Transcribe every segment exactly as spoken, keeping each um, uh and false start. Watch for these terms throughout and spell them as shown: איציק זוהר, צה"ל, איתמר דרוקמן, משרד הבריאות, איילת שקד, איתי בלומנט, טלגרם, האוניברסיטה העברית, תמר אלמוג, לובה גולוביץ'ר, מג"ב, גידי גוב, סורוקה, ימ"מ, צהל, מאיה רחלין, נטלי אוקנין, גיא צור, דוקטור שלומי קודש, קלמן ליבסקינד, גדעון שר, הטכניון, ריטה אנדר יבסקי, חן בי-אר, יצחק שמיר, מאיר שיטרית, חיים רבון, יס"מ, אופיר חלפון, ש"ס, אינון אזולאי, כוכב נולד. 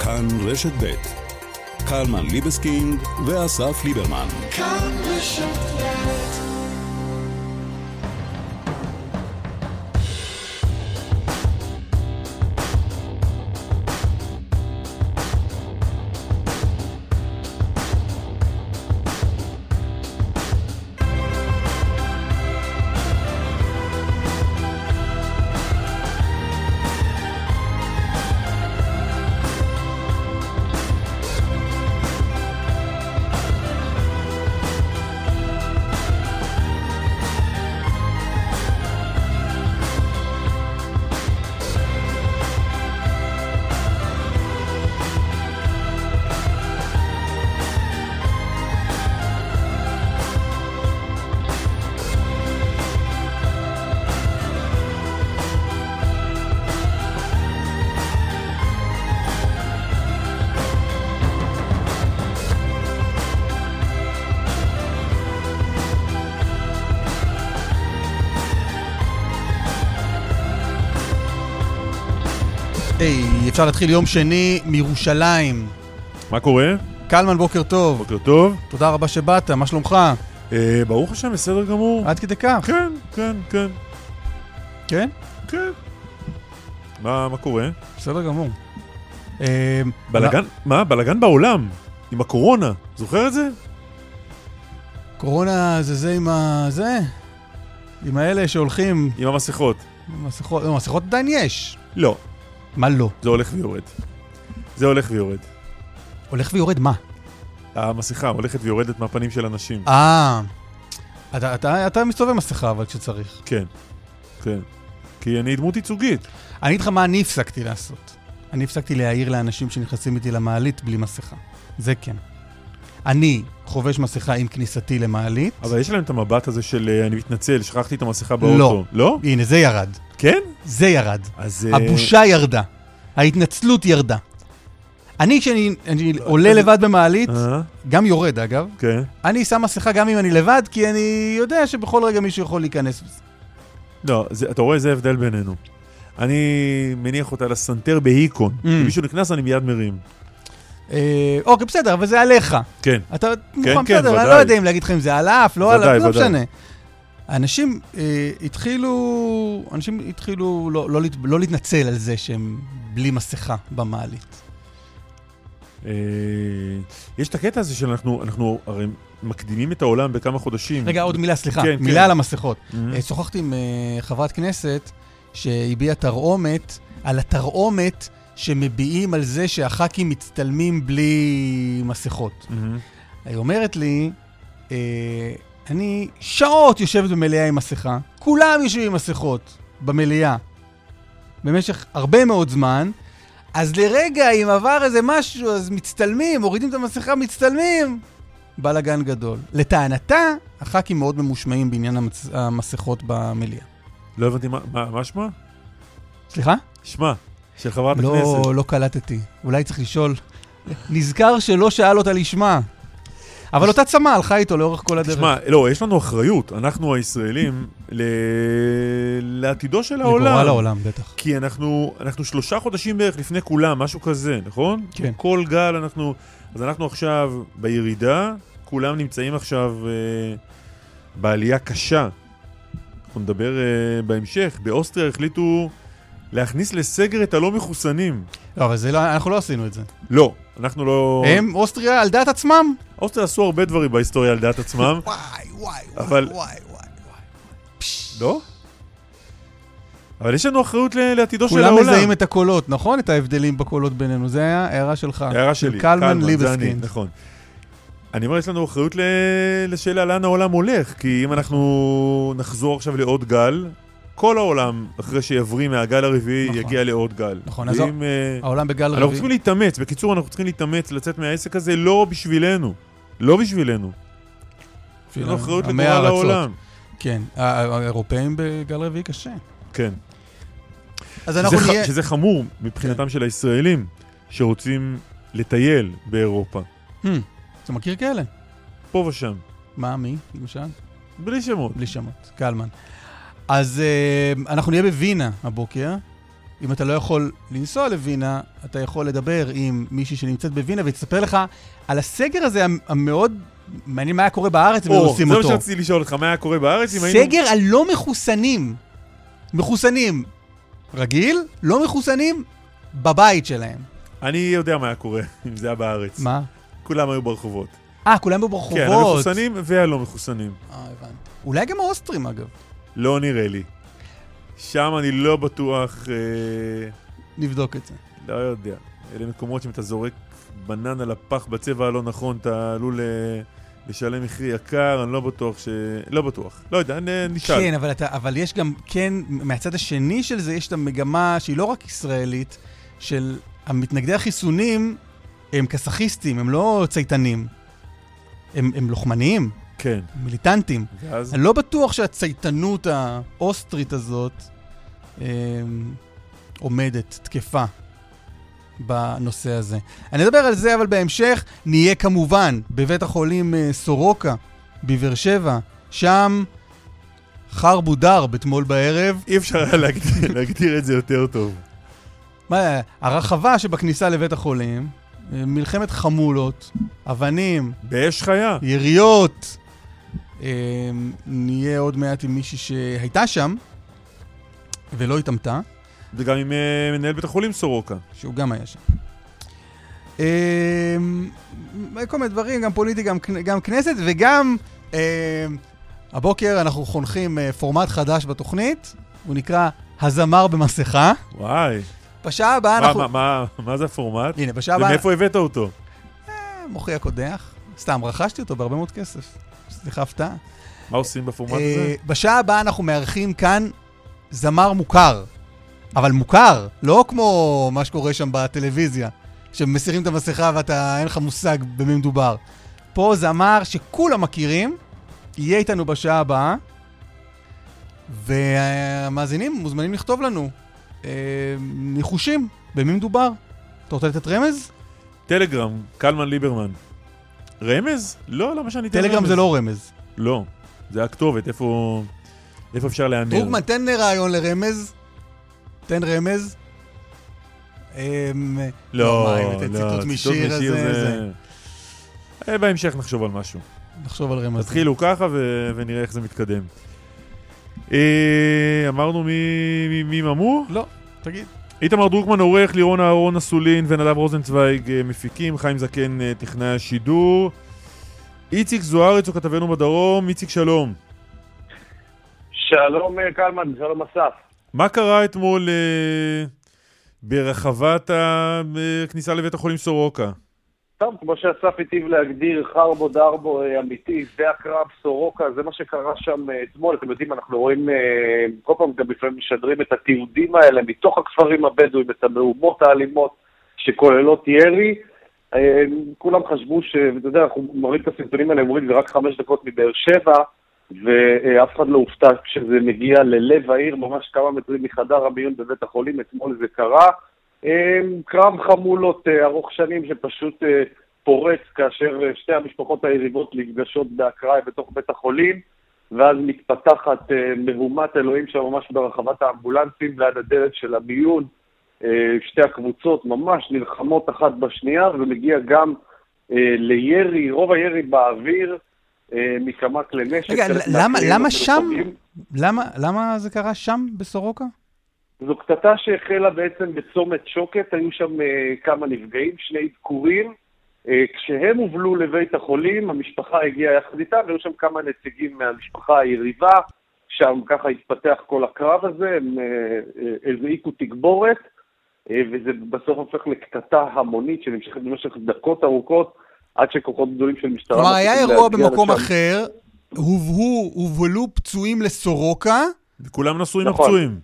כאן רשת בית. קלמן ליבסקינד ואסף ליברמן. כאן רשת בית. היי, אפשר להתחיל יום שני מירושלים. מה קורה? קלמן, בוקר טוב. בוקר טוב. תודה רבה שבאת, מה שלומך? אה, ברוך השם, בסדר גמור. עד כדי כך. כן, כן, כן. כן? כן. מה, מה קורה? בסדר גמור. אה, בלגן, מה? בלגן בעולם, עם הקורונה. זוכר את זה? קורונה זה זה עם ה... זה? עם האלה שהולכים... עם המסכות. עם המסכות, עם המסכות עדיין יש. לא. מה לא? זה הולך ויורד. זה הולך ויורד. הולך ויורד מה? המסכה הולכת ויורדת מהפנים של אנשים. אה, אתה, אתה, אתה מסתובב מסכה אבל כשצריך. כן, כן. כי אני דמות ייצוגית. אני איתך מה אני הפסקתי לעשות. אני הפסקתי להעיר לאנשים שנכנסים איתי למעלית בלי מסכה. זה כן. אני חובש מסכה עם כניסתי למעלית. אבל יש להם את המבט הזה של אני מתנצל, שכחתי את המסכה באוטו. לא. לא? הנה, זה ירד. כן? זה ירד. אז... הבושה ירדה. ההתנצלות ירדה. אני, כשאני אני עולה לבד במעלית, גם יורד אגב, אני שם מסכה גם אם אני לבד, כי אני יודע שבכל רגע מישהו יכול להיכנס. לא, זה, אתה רואה, זה הבדל בינינו. אני מניח אותה לסנטר בהיקון. אם מישהו נכנס, אני מיד מרים. אוקיי, בסדר, אבל זה עליך. כן. אתה מוכן בסדר, אני לא יודע אם להגיד לך אם זה על אף, לא על אף, לא משנה. אנשים התחילו, אנשים התחילו לא להתנצל על זה שהם בלי מסכה במעלית. יש את הקטע הזה שאנחנו הרי מקדימים את העולם בכמה חודשים. רגע, עוד מילה, סליחה, מילה על המסכות. שוחחתי עם חברת כנסת שהביאה תרעומת על התרעומת שמביעים על זה שהח"כים מצטלמים בלי מסכות. היא אומרת לי, אני שעות יושבת במליאה עם מסכה, כולם יושבים עם מסכות במליאה, במשך הרבה מאוד זמן, אז לרגע אם עבר איזה משהו, אז מצטלמים, מורידים את המסכה, מצטלמים, בלגן גדול. לטענתה, הח"כים מאוד ממושמעים בעניין המצ... המסכות במליאה. לא הבנתי מה, מה שמה? סליחה? שמה. של חברת לא, הכנסת. לא, לא קלטתי. אולי צריך לשאול. נזכר שלא שאל אותה לשמה. אבל אותה צמה הלכה איתו לאורך כל הדרך. תשמע, לא, יש לנו אחריות. אנחנו הישראלים ל... לעתידו של העולם. לגורל העולם, בטח. כי אנחנו, אנחנו שלושה חודשים בערך לפני כולם, משהו כזה, נכון? כן. כל גל אנחנו... אז אנחנו עכשיו בירידה, כולם נמצאים עכשיו אה, בעלייה קשה. אנחנו נדבר אה, בהמשך. באוסטריה החליטו... להכניס לסגר את הלא מחוסנים. לא, אבל זה לא, אנחנו לא עשינו את זה. לא, אנחנו לא... הם אוסטריה על דעת עצמם? אוסטריה עשו הרבה דברים בהיסטוריה על דעת עצמם. וואי, וואי, אבל... וואי, וואי, וואי, וואי. לא? אבל יש לנו אחריות לעתידו של העולם. כולם מזהים את הקולות, נכון? את ההבדלים בקולות בינינו. זה היה הערה שלך. הערה שלי. של קלמן ליבסקינד. נכון. אני אומר, יש לנו אחריות לשאלה לאן העולם הולך, כי אם אנחנו נחזור עכשיו לעוד גל... כל העולם, אחרי שיבריא מהגל הרביעי, נכון. יגיע לעוד גל. נכון, אז ואם, העולם בגל רביעי. אנחנו צריכים להתאמץ, בקיצור, אנחנו צריכים להתאמץ, לצאת מהעסק הזה, לא בשבילנו. לא בשבילנו. בשבילנו, אחריות לגורל העולם. כן, האירופאים בגל רביעי קשה. כן. אז אנחנו שזה, נהיה... שזה חמור מבחינתם כן. של הישראלים, שרוצים לטייל באירופה. Hmm, אתה מכיר כאלה? פה ושם. מה, מי? למשל? בלי שמות. בלי שמות, קלמן. אז euh, אנחנו נהיה בווינה הבוקר, אם אתה לא יכול לנסוע לווינה, אתה יכול לדבר עם מישהי שנמצאת בווינה, ותספר לך על הסגר הזה המאוד... מעניין מה היה קורה בארץ, אם הם עושים אותו. זה מה שרציתי לשאול לך, מה היה קורה בארץ? סגר על לא מחוסנים. מחוסנים רגיל, לא מחוסנים בבית שלהם. אני יודע מה היה קורה, אם זה היה בארץ. מה? כולם היו ברחובות. אה, כולם היו ברחובות. כן, המחוסנים והלא מחוסנים. אה, הבנתי. אולי גם האוסטרים, אגב. לא נראה לי. שם אני לא בטוח... נבדוק את זה. לא יודע. אלה מקומות שאתה זורק בנן על הפח בצבע הלא נכון, אתה עלול לשלם מחיר יקר, אני לא בטוח ש... לא בטוח. לא יודע, נשאל. כן, אבל, אתה, אבל יש גם, כן, מהצד השני של זה, יש את המגמה שהיא לא רק ישראלית, של המתנגדי החיסונים הם כסכיסטים, הם לא צייתנים. הם, הם לוחמניים. כן. מיליטנטים. ואז... אני לא בטוח שהצייתנות האוסטרית הזאת הם, עומדת, תקפה. בנושא הזה. אני אדבר על זה, אבל בהמשך נהיה כמובן בבית החולים סורוקה, בבאר שבע, שם חר בודר בתמול בערב. אי אפשר להגדיר, להגדיר את זה יותר טוב. מה, הרחבה שבכניסה לבית החולים, מלחמת חמולות, אבנים, באש חיה, יריות. נהיה עוד מעט עם מישהי שהייתה שם ולא התאמתה. וגם עם מנהל בית החולים סורוקה. שהוא גם היה שם. כל מיני דברים, גם פוליטי, גם כנסת, וגם הבוקר אנחנו חונכים פורמט חדש בתוכנית, הוא נקרא הזמר במסכה. וואי. בשעה הבאה אנחנו... מה זה הפורמט? הנה, בשעה הבאה... ומאיפה הבאת אותו? מוחי הקודח. סתם, רכשתי אותו בהרבה מאוד כסף. סליחה, הפתעה. מה עושים בפורמט הזה? בשעה הבאה אנחנו מארחים כאן זמר מוכר. אבל מוכר, לא כמו מה שקורה שם בטלוויזיה, שמסירים את המסכה ואתה אין לך מושג במי מדובר. פה זמר שכולם מכירים, יהיה איתנו בשעה הבאה, והמאזינים מוזמנים לכתוב לנו אה, ניחושים במי מדובר. אתה רוצה לתת רמז? טלגרם, קלמן ליברמן. רמז? לא, למה שאני אתן רמז? טלגרם זה לא רמז. לא, זה הכתובת, איפה, איפה אפשר להענר. דרוגמן, תן רעיון לרמז. תן רמז? לא, לא, ציטוט משיר זה... בהמשך נחשוב על משהו. נחשוב על רמז. תתחילו ככה ונראה איך זה מתקדם. אמרנו מי ממו? לא, תגיד. איתמר דרוקמן עורך, לירון אהרון אסולין ונדב רוזנצוויג מפיקים, חיים זקן טכנאי השידור, איציק זוהר, איצוק כתבנו בדרום, איציק שלום. שלום קלמן, שלום אסף. מה קרה אתמול אה, ברחבת הכניסה לבית החולים סורוקה? טוב, כמו שאסף היטיב להגדיר, חרבו דרבו אה, אמיתי, זה הקרב סורוקה, זה מה שקרה שם אתמול. אתם יודעים, אנחנו רואים, אה, כל פעם גם לפעמים משדרים את התיעודים האלה מתוך הכפרים הבדואים, את המהומות האלימות שכוללות ירי. אה, כולם חשבו ש... אתה יודע, אנחנו מראים את הסרטונים האלה, מוריד רק חמש דקות מבאר שבע, ואף אחד לא הופתע כשזה מגיע ללב העיר, ממש כמה מטרים מחדר המיון בבית החולים, אתמול זה קרה. קרב חמולות ארוך שנים שפשוט פורץ כאשר שתי המשפחות היריבות נפגשות בהקראה בתוך בית החולים, ואז מתפתחת מהומת אלוהים שם ממש ברחבת האמבולנסים ליד הדלת של המיון. שתי הקבוצות ממש נלחמות אחת בשנייה, ומגיע גם לירי, רוב הירי באוויר, מכמה כלי נשק. רגע, למה, למה שם? למה, למה זה קרה שם בסורוקה? זו קטטה שהחלה בעצם בצומת שוקת, היו שם אה, כמה נפגעים, שני דקורים, אה, כשהם הובלו לבית החולים, המשפחה הגיעה יחד איתה, והיו שם כמה נציגים מהמשפחה היריבה, שם ככה התפתח כל הקרב הזה, הם הזעיקו אה, אה, תגבורת, אה, וזה בסוף הופך לקטטה המונית, שנמשכת במשך דקות ארוכות, עד שכוחות גדולים של משטרה... כלומר, היה אירוע במקום אחר, הובלו פצועים לסורוקה. וכולם נסועים הפצועים.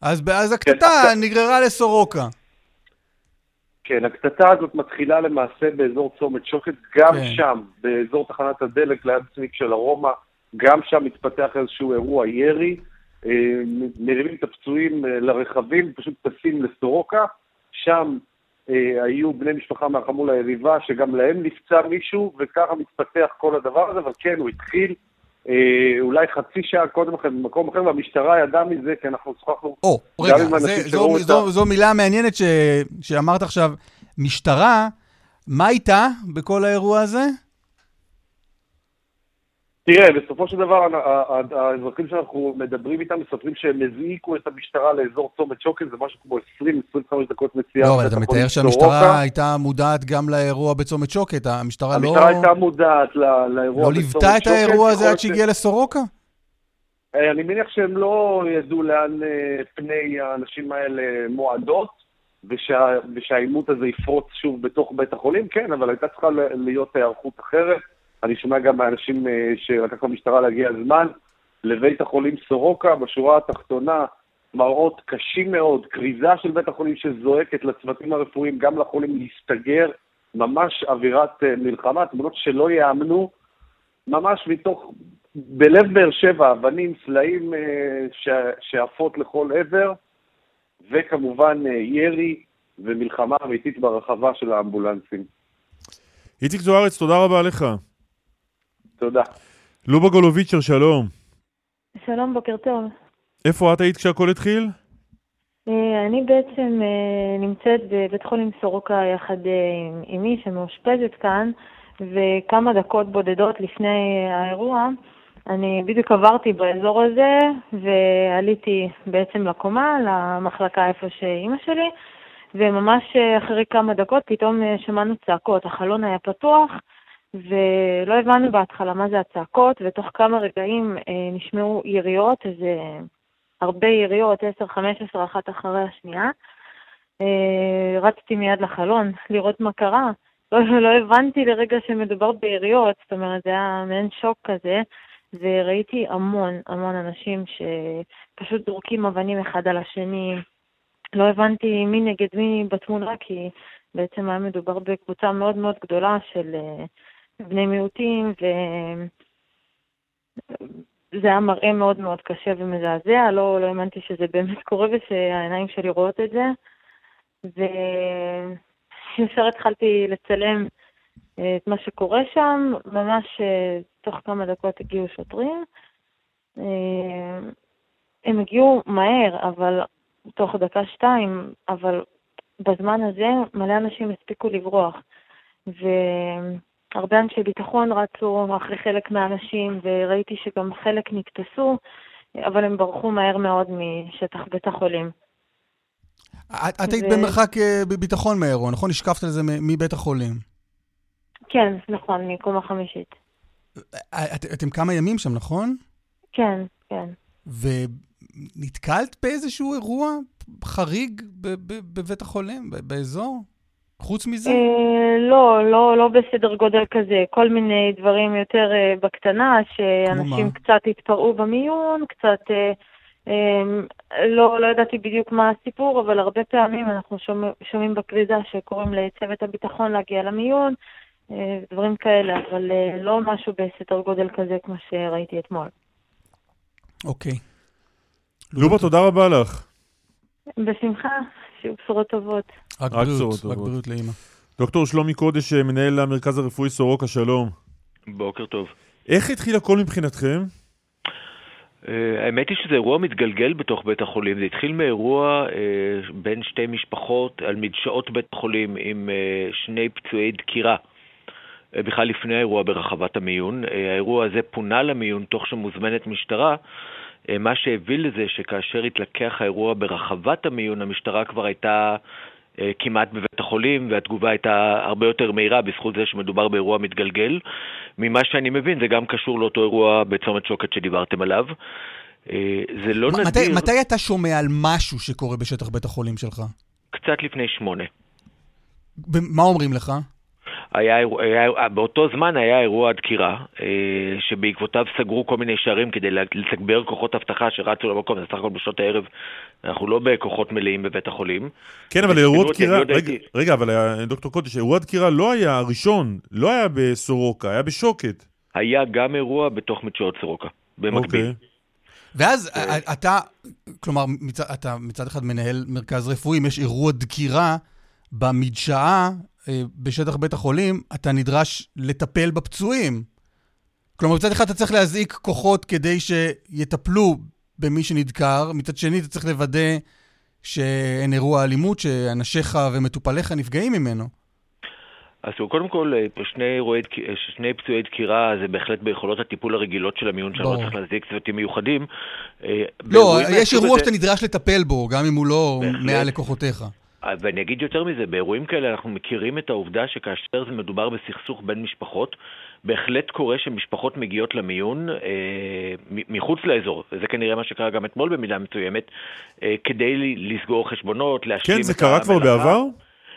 אז הקטטה נגררה לסורוקה. כן, הקטטה הזאת מתחילה למעשה באזור צומת שוקת, גם שם, באזור תחנת הדלק, ליד צמיק של הרומא, גם שם מתפתח איזשהו אירוע ירי, מרימים את הפצועים לרכבים, פשוט טסים לסורוקה, שם... היו בני משפחה מהחמול היריבה שגם להם נפצע מישהו, וככה מתפתח כל הדבר הזה, אבל כן, הוא התחיל אולי חצי שעה קודם לכן במקום אחר, והמשטרה ידעה מזה, כי אנחנו שוחחנו... או, רגע, זו מילה מעניינת שאמרת עכשיו, משטרה, מה הייתה בכל האירוע הזה? תראה, בסופו של דבר, האזרחים שאנחנו מדברים איתם, מספרים שהם הזעיקו את המשטרה לאזור צומת שוקן, זה משהו כמו עשרים עד עשרים וחמש דקות מציאה. לא, אבל אתה מתאר שהמשטרה הייתה מודעת גם לאירוע בצומת שוקן, המשטרה לא... המשטרה הייתה מודעת לאירוע בצומת שוקן. לא ליוותה את האירוע הזה עד שהגיע לסורוקה? אני מניח שהם לא ידעו לאן פני האנשים האלה מועדות, ושהאימות הזה יפרוץ שוב בתוך בית החולים, כן, אבל הייתה צריכה להיות היערכות אחרת. אני שומע גם מהאנשים שלקח למשטרה להגיע הזמן, לבית החולים סורוקה, בשורה התחתונה, מראות קשים מאוד, קריזה של בית החולים שזועקת לצוותים הרפואיים, גם לחולים להסתגר, ממש אווירת מלחמה, תמונות שלא יאמנו, ממש מתוך, בלב באר שבע, אבנים, סלעים שעפות לכל עבר, וכמובן ירי ומלחמה אמיתית ברחבה של האמבולנסים. איציק זוהר, תודה רבה לך. תודה. לובה גולוביץ'ר, שלום. שלום, בוקר טוב. איפה את היית כשהכל התחיל? אני בעצם נמצאת בבית חולים סורוקה יחד עם אמי שמאושפזת כאן, וכמה דקות בודדות לפני האירוע, אני בדיוק עברתי באזור הזה, ועליתי בעצם לקומה, למחלקה איפה שאמא שלי, וממש אחרי כמה דקות פתאום שמענו צעקות, החלון היה פתוח, ולא הבנו בהתחלה מה זה הצעקות, ותוך כמה רגעים אה, נשמעו יריות, איזה הרבה יריות, עשר חמש עשרה אחת אחרי השנייה. אה, רצתי מיד לחלון לראות מה קרה. לא, לא הבנתי לרגע שמדובר ביריות, זאת אומרת, זה היה מעין שוק כזה, וראיתי המון, המון אנשים שפשוט זורקים אבנים אחד על השני. לא הבנתי מי נגד מי בתמונה, כי בעצם היה מדובר בקבוצה מאוד מאוד גדולה של... בני מיעוטים, וזה היה מראה מאוד מאוד קשה ומזעזע, לא, לא האמנתי שזה באמת קורה ושהעיניים שלי רואות את זה, וישר התחלתי לצלם את מה שקורה שם, ממש תוך כמה דקות הגיעו שוטרים, הם הגיעו מהר, אבל תוך דקה שתיים, אבל בזמן הזה מלא אנשים הספיקו לברוח, ו... הרבה אנשי ביטחון רצו אחרי חלק מהאנשים, וראיתי שגם חלק נקטסו, אבל הם ברחו מהר מאוד משטח בית החולים. את היית במרחק ביטחון מהאירוע, נכון? השקפת על זה מבית החולים. כן, נכון, מקומה חמישית. אתם כמה ימים שם, נכון? כן, כן. ונתקלת באיזשהו אירוע חריג בבית החולים, באזור? חוץ מזה? לא, לא, לא בסדר גודל כזה. כל מיני דברים יותר בקטנה, שאנשים קצת התפרעו במיון, קצת, לא, לא ידעתי בדיוק מה הסיפור, אבל הרבה פעמים אנחנו שומעים בקריזה שקוראים לצוות הביטחון להגיע למיון, דברים כאלה, אבל לא משהו בסדר גודל כזה כמו שראיתי אתמול. אוקיי. לובה, תודה רבה לך. בשמחה, שיהיו בשורות טובות. רק בריאות, רק בריאות לאמא. דוקטור שלומי קודש, מנהל המרכז הרפואי סורוקה, שלום. בוקר טוב. איך התחיל הכל מבחינתכם? האמת היא שזה אירוע מתגלגל בתוך בית החולים. זה התחיל מאירוע בין שתי משפחות על מדשאות בית חולים עם שני פצועי דקירה. בכלל לפני האירוע ברחבת המיון. האירוע הזה פונה למיון תוך שמוזמנת משטרה, מה שהביא לזה שכאשר התלקח האירוע ברחבת המיון, המשטרה כבר הייתה כמעט בבית החולים, והתגובה הייתה הרבה יותר מהירה בזכות זה שמדובר באירוע מתגלגל. ממה שאני מבין, זה גם קשור לאותו אירוע בצומת שוקת שדיברתם עליו. זה לא נדיר... מתי, מתי אתה שומע על משהו שקורה בשטח בית החולים שלך? קצת לפני שמונה. מה אומרים לך? היה, היה, באותו זמן היה אירוע הדקירה, שבעקבותיו סגרו כל מיני שערים כדי לתגבר כוחות הבטחה שרצו למקום, זה סך הכל בשעות הערב, אנחנו לא בכוחות מלאים בבית החולים. כן, אבל אירוע הדקירה, רגע, רגע, רגע, אבל דוקטור קודש, אירוע הדקירה לא היה הראשון, לא היה בסורוקה, היה בשוקת. היה גם אירוע בתוך מדשאות סורוקה, במקביל. Okay. ואז אתה, כלומר, מצד, אתה מצד אחד מנהל מרכז רפואי, יש אירוע דקירה במדשאה, בשטח בית החולים, אתה נדרש לטפל בפצועים. כלומר, מצד אחד אתה צריך להזעיק כוחות כדי שיטפלו במי שנדקר, מצד שני אתה צריך לוודא שאין אירוע אלימות, שאנשיך ומטופליך נפגעים ממנו. אז קודם כל, שני, רועד, שני פצועי דקירה זה בהחלט ביכולות הטיפול הרגילות של המיון שלנו, צריך להזיק צוותים מיוחדים. לא, יש אירוע שאתה נדרש לטפל בו, גם אם הוא לא מעל לקוחותיך. ואני אגיד יותר מזה, באירועים כאלה אנחנו מכירים את העובדה שכאשר זה מדובר בסכסוך בין משפחות, בהחלט קורה שמשפחות מגיעות למיון אה, מחוץ לאזור. זה כנראה מה שקרה גם אתמול במידה מצוימת, אה, כדי לסגור חשבונות, להשלים כן, זה קרה כבר בעבר?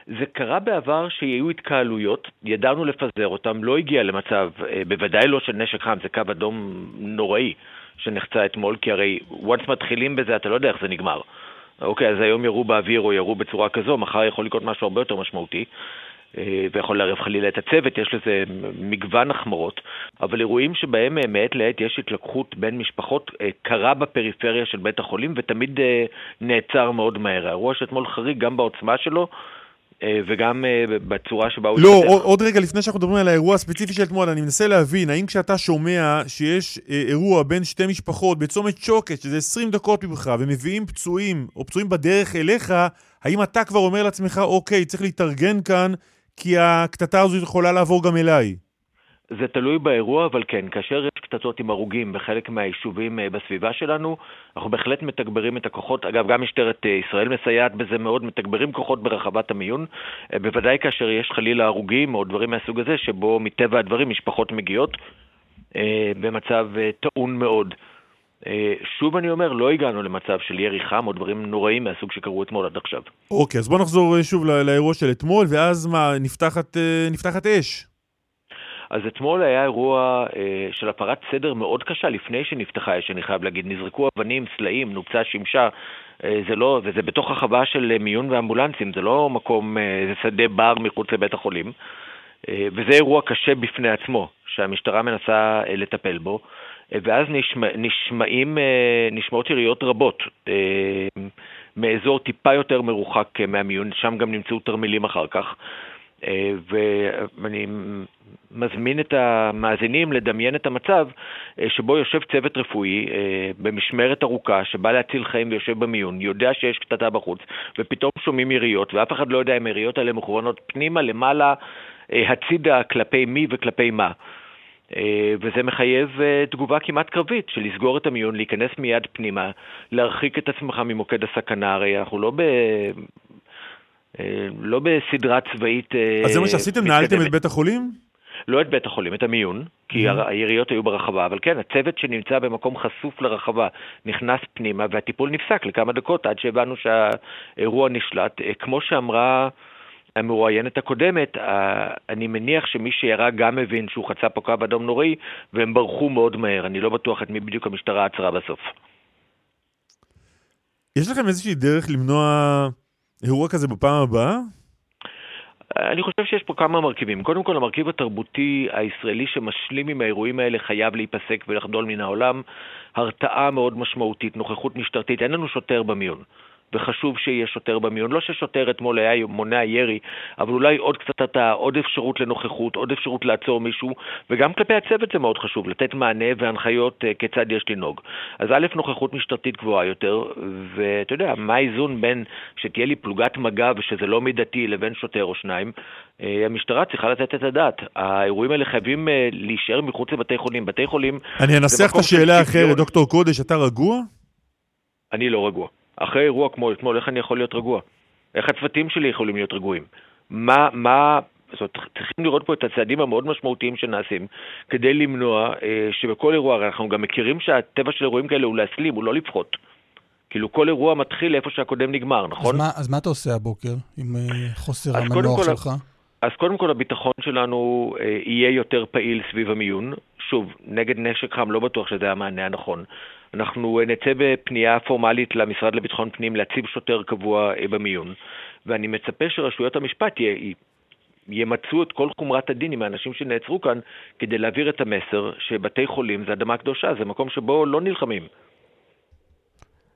זה קרה בעבר שיהיו התקהלויות, ידענו לפזר אותם, לא הגיע למצב, אה, בוודאי לא של נשק חם, זה קו אדום נוראי שנחצה אתמול, כי הרי once מתחילים בזה, אתה לא יודע איך זה נגמר. אוקיי, אז היום ירו באוויר או ירו בצורה כזו, מחר יכול לקרות משהו הרבה יותר משמעותי, ויכול לערב חלילה את הצוות, יש לזה מגוון החמרות, אבל אירועים שבהם מעת לעת יש התלקחות בין משפחות, קרה בפריפריה של בית החולים, ותמיד נעצר מאוד מהר. האירוע שאתמול חריג גם בעוצמה שלו, וגם בצורה שבה הוא... לא, עוד רגע לפני שאנחנו מדברים על האירוע הספציפי של אתמול, אני מנסה להבין, האם כשאתה שומע שיש אירוע בין שתי משפחות בצומת שוקת, שזה עשרים דקות ממך, ומביאים פצועים, או פצועים בדרך אליך, האם אתה כבר אומר לעצמך, אוקיי, צריך להתארגן כאן, כי הקטטה הזו יכולה לעבור גם אליי? זה תלוי באירוע, אבל כן, כאשר יש קטטות עם הרוגים בחלק מהיישובים בסביבה שלנו, אנחנו בהחלט מתגברים את הכוחות, אגב, גם משטרת ישראל מסייעת בזה מאוד, מתגברים כוחות ברחבת המיון, בוודאי כאשר יש חלילה הרוגים או דברים מהסוג הזה, שבו מטבע הדברים משפחות מגיעות במצב טעון מאוד. שוב אני אומר, לא הגענו למצב של ירי חם או דברים נוראים מהסוג שקרו אתמול עד עכשיו. אוקיי, אז בוא נחזור שוב לאירוע של אתמול, ואז מה, נפתחת, נפתחת אש? אז אתמול היה אירוע אה, של הפרת סדר מאוד קשה לפני שנפתחה אש, אני חייב להגיד, נזרקו אבנים, סלעים, נופצה שמשה, אה, זה לא, וזה בתוך החווה של מיון ואמבולנסים, זה לא מקום, אה, זה שדה בר מחוץ לבית החולים, אה, וזה אירוע קשה בפני עצמו, שהמשטרה מנסה אה, לטפל בו, אה, ואז נשמע, נשמעים, אה, נשמעות יריות רבות, אה, מאזור טיפה יותר מרוחק אה, מהמיון, שם גם נמצאו תרמילים אחר כך, ואני מזמין את המאזינים לדמיין את המצב שבו יושב צוות רפואי במשמרת ארוכה שבא להציל חיים ויושב במיון, יודע שיש קטטה בחוץ ופתאום שומעים יריות ואף אחד לא יודע אם יריות האלה מכוונות פנימה, למעלה, הצידה, כלפי מי וכלפי מה. וזה מחייב תגובה כמעט קרבית של לסגור את המיון, להיכנס מיד פנימה, להרחיק את עצמך ממוקד הסכנה, הרי אנחנו לא ב... לא בסדרה צבאית. אז זה מה שעשיתם, נעלתם את בית החולים? לא את בית החולים, את המיון, כי היריות היו ברחבה, אבל כן, הצוות שנמצא במקום חשוף לרחבה נכנס פנימה, והטיפול נפסק לכמה דקות עד שהבנו שהאירוע נשלט. כמו שאמרה המרואיינת הקודמת, אני מניח שמי שירה גם מבין שהוא חצה פה קו אדום נוראי, והם ברחו מאוד מהר. אני לא בטוח את מי בדיוק המשטרה עצרה בסוף. יש לכם איזושהי דרך למנוע... אירוע כזה בפעם הבאה? אני חושב שיש פה כמה מרכיבים. קודם כל, המרכיב התרבותי הישראלי שמשלים עם האירועים האלה חייב להיפסק ולחדול מן העולם. הרתעה מאוד משמעותית, נוכחות משטרתית. אין לנו שוטר במיון, וחשוב שיהיה שוטר במיון. לא ששוטר אתמול היה מונע ירי, אבל אולי עוד קצת התאה, עוד אפשרות לנוכחות, עוד אפשרות לעצור מישהו, וגם כלפי הצוות זה מאוד חשוב, לתת מענה והנחיות כיצד יש לנהוג. אז א', נוכחות משטרתית גבוהה יותר, ואתה יודע, מה האיזון בין שתהיה לי פלוגת מג"ב, שזה לא מידתי, לבין שוטר או שניים? המשטרה צריכה לתת את הדעת. האירועים האלה חייבים להישאר מחוץ לבתי חולים. בתי חולים... אני אנסח את השאלה אחרת, דוקטור קודש, אתה רגוע? אני לא רגוע. אחרי אירוע כמו אתמול, איך אני יכול להיות רגוע? איך הצוותים שלי יכולים להיות רגועים? מה, מה, זאת אומרת, צריכים לראות פה את הצעדים המאוד משמעותיים שנעשים, כדי למנוע אה, שבכל אירוע, אנחנו גם מכירים שהטבע של אירועים כאלה הוא להסלים, הוא לא לפחות. כאילו כל אירוע מתחיל איפה שהקודם נגמר, נכון? אז מה, אז מה אתה עושה הבוקר עם חוסר המנוח שלך? אז קודם כל הביטחון שלנו אה, יהיה יותר פעיל סביב המיון. שוב, נגד נשק חם לא בטוח שזה המענה הנכון. אנחנו נצא בפנייה פורמלית למשרד לביטחון פנים להציב שוטר קבוע במיון, ואני מצפה שרשויות המשפט י... ימצאו את כל חומרת הדין עם האנשים שנעצרו כאן, כדי להעביר את המסר שבתי חולים זה אדמה קדושה, זה מקום שבו לא נלחמים.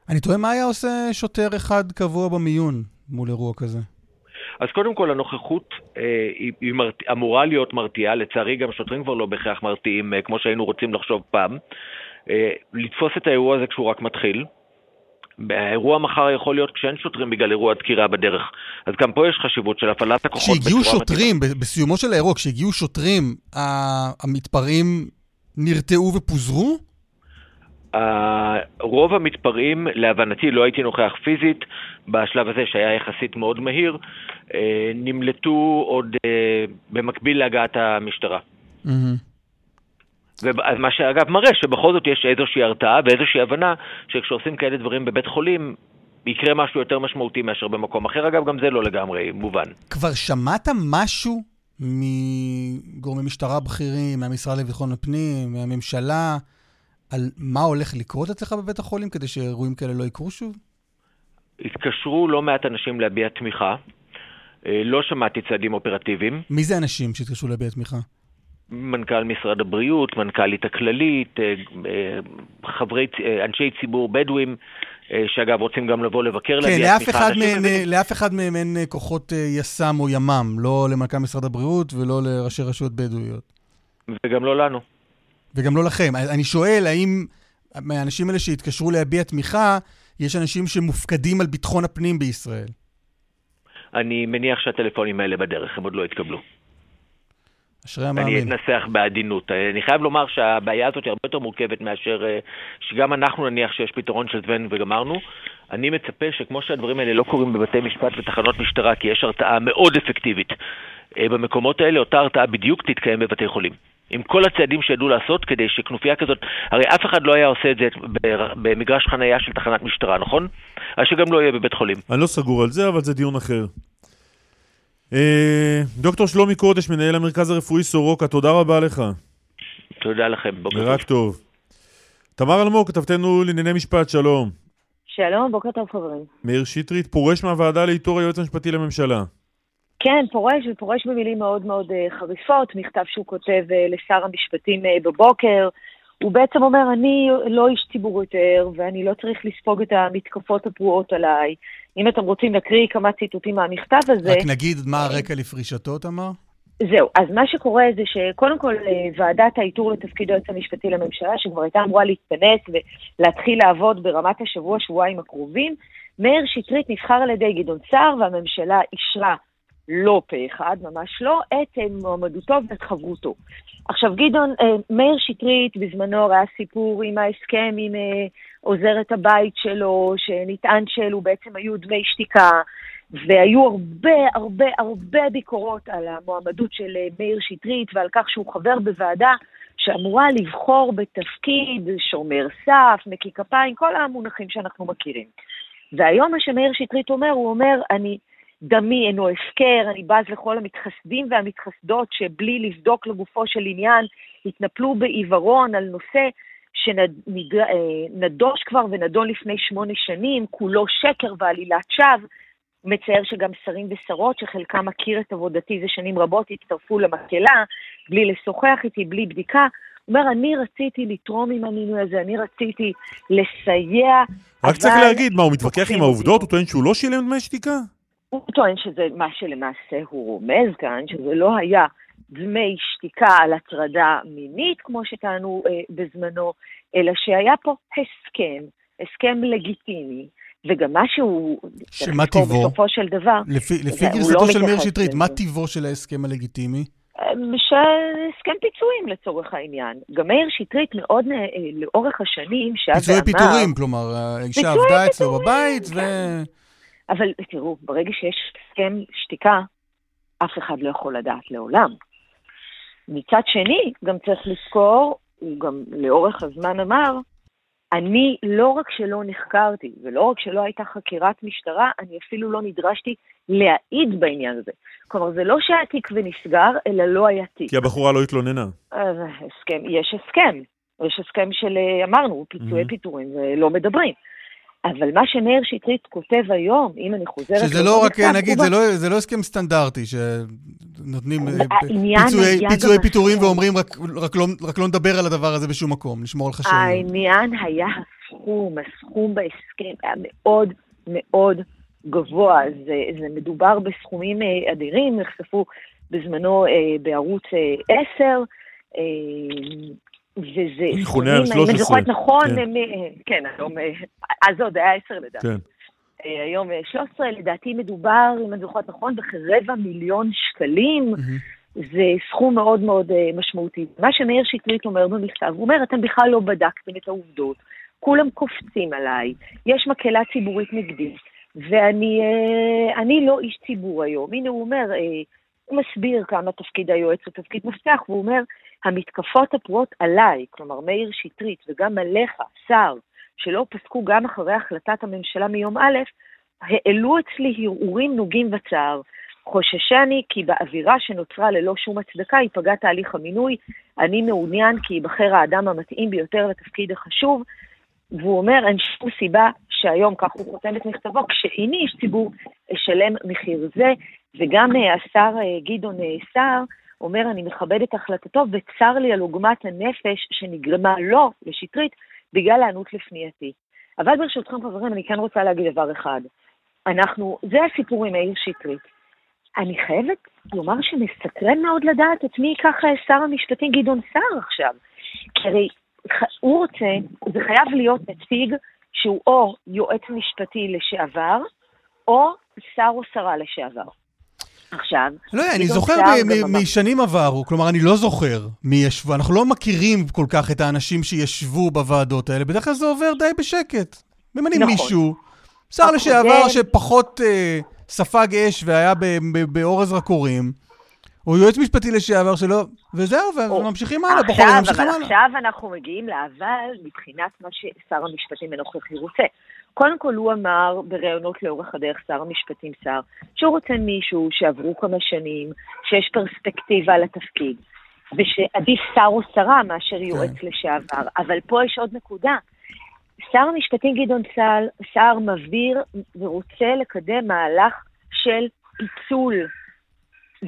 אני טועה, מה היה עושה שוטר אחד קבוע במיון מול אירוע כזה? אז קודם כל הנוכחות אה, היא מרט... אמורה להיות מרתיעה, לצערי גם שוטרים כבר לא בהכרח מרתיעים, אה, כמו שהיינו רוצים לחשוב פעם, אה, לתפוס את האירוע הזה כשהוא רק מתחיל, האירוע מחר יכול להיות כשאין שוטרים בגלל אירוע דקירה בדרך. אז גם פה יש חשיבות של הפעלת הכוחות. כשהגיעו שוטרים, מתירה. בסיומו של האירוע, כשהגיעו שוטרים, המתפרעים נרתעו ופוזרו? רוב המתפרעים, להבנתי, לא הייתי נוכח פיזית, בשלב הזה שהיה יחסית מאוד מהיר, נמלטו עוד במקביל להגעת המשטרה. Mm-hmm. ומה שאגב מראה שבכל זאת יש איזושהי הרתעה ואיזושהי הבנה שכשעושים כאלה דברים בבית חולים יקרה משהו יותר משמעותי מאשר במקום אחר. אגב, גם זה לא לגמרי מובן. כבר שמעת משהו מגורמי משטרה בכירים, מהמשרד לביטחון הפנים, מהממשלה, על מה הולך לקרות אצלך בבית החולים כדי שאירועים כאלה לא יקרו שוב? התקשרו לא מעט אנשים להביע תמיכה. לא שמעתי צעדים אופרטיביים. מי זה אנשים שהתקשרו להביע תמיכה? מנכ"ל משרד הבריאות, מנכ"לית הכללית, חברי, אנשי ציבור בדואים, שאגב רוצים גם לבוא לבקר. כן, לאף אחד, מ- מ- לאף אחד מהם אין כוחות יס"מ או ימ"מ, לא למנכ"ל משרד הבריאות ולא לראשי רשויות בדואיות. וגם לא לנו. וגם לא לכם. אני שואל, האם האנשים האלה שהתקשרו להביע תמיכה, יש אנשים שמופקדים על ביטחון הפנים בישראל? אני מניח שהטלפונים האלה בדרך, הם עוד לא התקבלו. אני אתנסח בעדינות. אני חייב לומר שהבעיה הזאת היא הרבה יותר מורכבת מאשר שגם אנחנו נניח שיש פתרון של זבן וגמרנו. אני מצפה שכמו שהדברים האלה לא קורים בבתי משפט ותחנות משטרה, כי יש הרתעה מאוד אפקטיבית במקומות האלה, אותה הרתעה בדיוק תתקיים בבתי חולים. עם כל הצעדים שידעו לעשות כדי שכנופיה כזאת, הרי אף אחד לא היה עושה את זה במגרש חנייה של תחנת משטרה, נכון? אז שגם לא יהיה בבית חולים. אני לא סגור על זה, אבל זה דיון אחר. דוקטור שלומי קודש, מנהל המרכז הרפואי סורוקה, תודה רבה לך. תודה לכם. רק טוב. תמר אלמוג, כתבתנו לענייני משפט, שלום. שלום, בוקר טוב חברים. מאיר שיטרית פורש מהוועדה לאיתור היועץ המשפטי לממשלה. כן, פורש, ופורש במילים מאוד מאוד חריפות, מכתב שהוא כותב לשר המשפטים בבוקר. הוא בעצם אומר, אני לא איש ציבור יותר, ואני לא צריך לספוג את המתקפות הפרועות עליי. אם אתם רוצים לקריא כמה ציטוטים מהמכתב הזה... רק נגיד מה הרקע לפרישתו, אמר? זהו, אז מה שקורה זה שקודם כל ועדת האיתור לתפקיד היועץ המשפטי לממשלה, שכבר הייתה אמורה להתכנס ולהתחיל לעבוד ברמת השבוע, שבועיים הקרובים, מאיר שיטרית נבחר על ידי גדעון שר, והממשלה אישרה לא פה אחד, ממש לא, את מועמדותו ואת חברותו. עכשיו גדעון, מאיר שיטרית בזמנו היה סיפור עם ההסכם עם עוזרת הבית שלו, שנטען שלו בעצם היו דמי שתיקה, והיו הרבה הרבה הרבה ביקורות על המועמדות של מאיר שיטרית, ועל כך שהוא חבר בוועדה שאמורה לבחור בתפקיד שומר סף, נקי כפיים, כל המונחים שאנחנו מכירים. והיום מה שמאיר שיטרית אומר, הוא אומר, אני... דמי אינו הפקר, אני בז לכל המתחסדים והמתחסדות שבלי לבדוק לגופו של עניין התנפלו בעיוורון על נושא שנדוש כבר ונדון לפני שמונה שנים, כולו שקר ועלילת שווא. מצייר שגם שרים ושרות שחלקם מכיר את עבודתי זה שנים רבות התצטרפו למקהלה בלי לשוחח איתי, בלי בדיקה. אומר, אני רציתי לתרום עם המינוי הזה, אני רציתי לסייע. רק צריך להגיד, מה, הוא מתווכח עם העובדות? הוא טוען שהוא לא שילם דמי שתיקה? הוא טוען שזה מה שלמעשה הוא רומז כאן, שזה לא היה דמי שתיקה על הטרדה מינית, כמו שטענו אה, בזמנו, אלא שהיה פה הסכם, הסכם לגיטימי, וגם משהו... שמה טיבו? בסופו של דבר... לפי, לפי גרסתו של מאיר שיטרית, מה טיבו של ההסכם הלגיטימי? הסכם פיצויים לצורך העניין. גם מאיר שיטרית מאוד לאורך השנים... פיצויי פיטורים, כלומר, האישה עבדה אצלו בבית ו... אבל תראו, ברגע שיש הסכם שתיקה, אף אחד לא יכול לדעת לעולם. מצד שני, גם צריך לזכור, הוא גם לאורך הזמן אמר, אני לא רק שלא נחקרתי, ולא רק שלא הייתה חקירת משטרה, אני אפילו לא נדרשתי להעיד בעניין הזה. כלומר, זה לא שהיה תיק ונסגר, אלא לא היה תיק. כי הבחורה לא התלוננה. הסכם, יש הסכם. יש הסכם של, אמרנו, פיצויי פיטורים, ולא מדברים. אבל מה שמאיר שיטרית כותב היום, אם אני חוזרת... שזה לא רק, נגיד, זה לא הסכם סטנדרטי, שנותנים פיצויי פיטורים ואומרים, רק לא נדבר על הדבר הזה בשום מקום, נשמור על חשאיות. העניין היה הסכום, הסכום בהסכם היה מאוד מאוד גבוה, זה, זה מדובר בסכומים אדירים, נחשפו בזמנו בערוץ עשר, וזה סכומים, מזוכות נכון, כן, אז עוד היה עשר לדעתי, היום שלוש עשרה, לדעתי מדובר, אם מזוכות נכון, בכרבע מיליון שקלים, זה סכום מאוד מאוד משמעותי. מה שמאיר שיטרית אומר במכתב, הוא אומר, אתם בכלל לא בדקתם את העובדות, כולם קופצים עליי, יש מקהלה ציבורית נגדית, ואני אני לא איש ציבור היום. הנה הוא אומר, הוא מסביר כמה תפקיד היועץ הוא תפקיד מפתח, והוא אומר, המתקפות הפרועות עליי, כלומר מאיר שיטרית וגם עליך, שר, שלא פסקו גם אחרי החלטת הממשלה מיום א', העלו אצלי הרעורים נוגעים בצער, חוששני כי באווירה שנוצרה ללא שום הצדקה ייפגע תהליך המינוי, אני מעוניין כי ייבחר האדם המתאים ביותר לתפקיד החשוב, והוא אומר, אין שום סיבה שהיום, כך הוא חותם את מכתבו, כשאיני איש ציבור אשלם מחיר זה, וגם השר גדעון שר אומר, אני מכבד את החלטתו, וצר לי על עוגמת הנפש שנגרמה לו לשיטרית, בגלל הענות לפנייתי. אבל ברשותכם חברים, אני כן רוצה להגיד דבר אחד. אנחנו, זה הסיפור עם מאיר שיטרית. אני חייבת לומר שמסקרן מאוד לדעת את מי ייקח שר המשפטים גדעון שר עכשיו. כי הוא רוצה, זה חייב להיות נציג שהוא או יועץ משפטי לשעבר, או שר או שרה לשעבר. עכשיו, לא, אני זוכר משנים עברו, כלומר אני לא זוכר מי ישבו, אנחנו לא מכירים כל כך את האנשים שישבו בוועדות האלה, בדרך כלל זה עובר די בשקט, ממנים מישהו, שר לשעבר שפחות ספג אש והיה באורז רקורים, או יועץ משפטי לשעבר שלא, וזהו, וממשיכים הלאה, בוחרים, ממשיכים הלאה. עכשיו אנחנו מגיעים לאבל מבחינת מה ששר המשפטים הנוכחי רוצה. קודם כל הוא אמר בראיונות לאורך הדרך, שר המשפטים שר, שהוא רוצה מישהו שעברו כמה שנים, שיש פרספקטיבה לתפקיד, ושעדיף שר או שרה מאשר יועץ כן. לשעבר, אבל פה יש עוד נקודה. שר המשפטים גדעון צהל, שר מבהיר ורוצה לקדם מהלך של פיצול,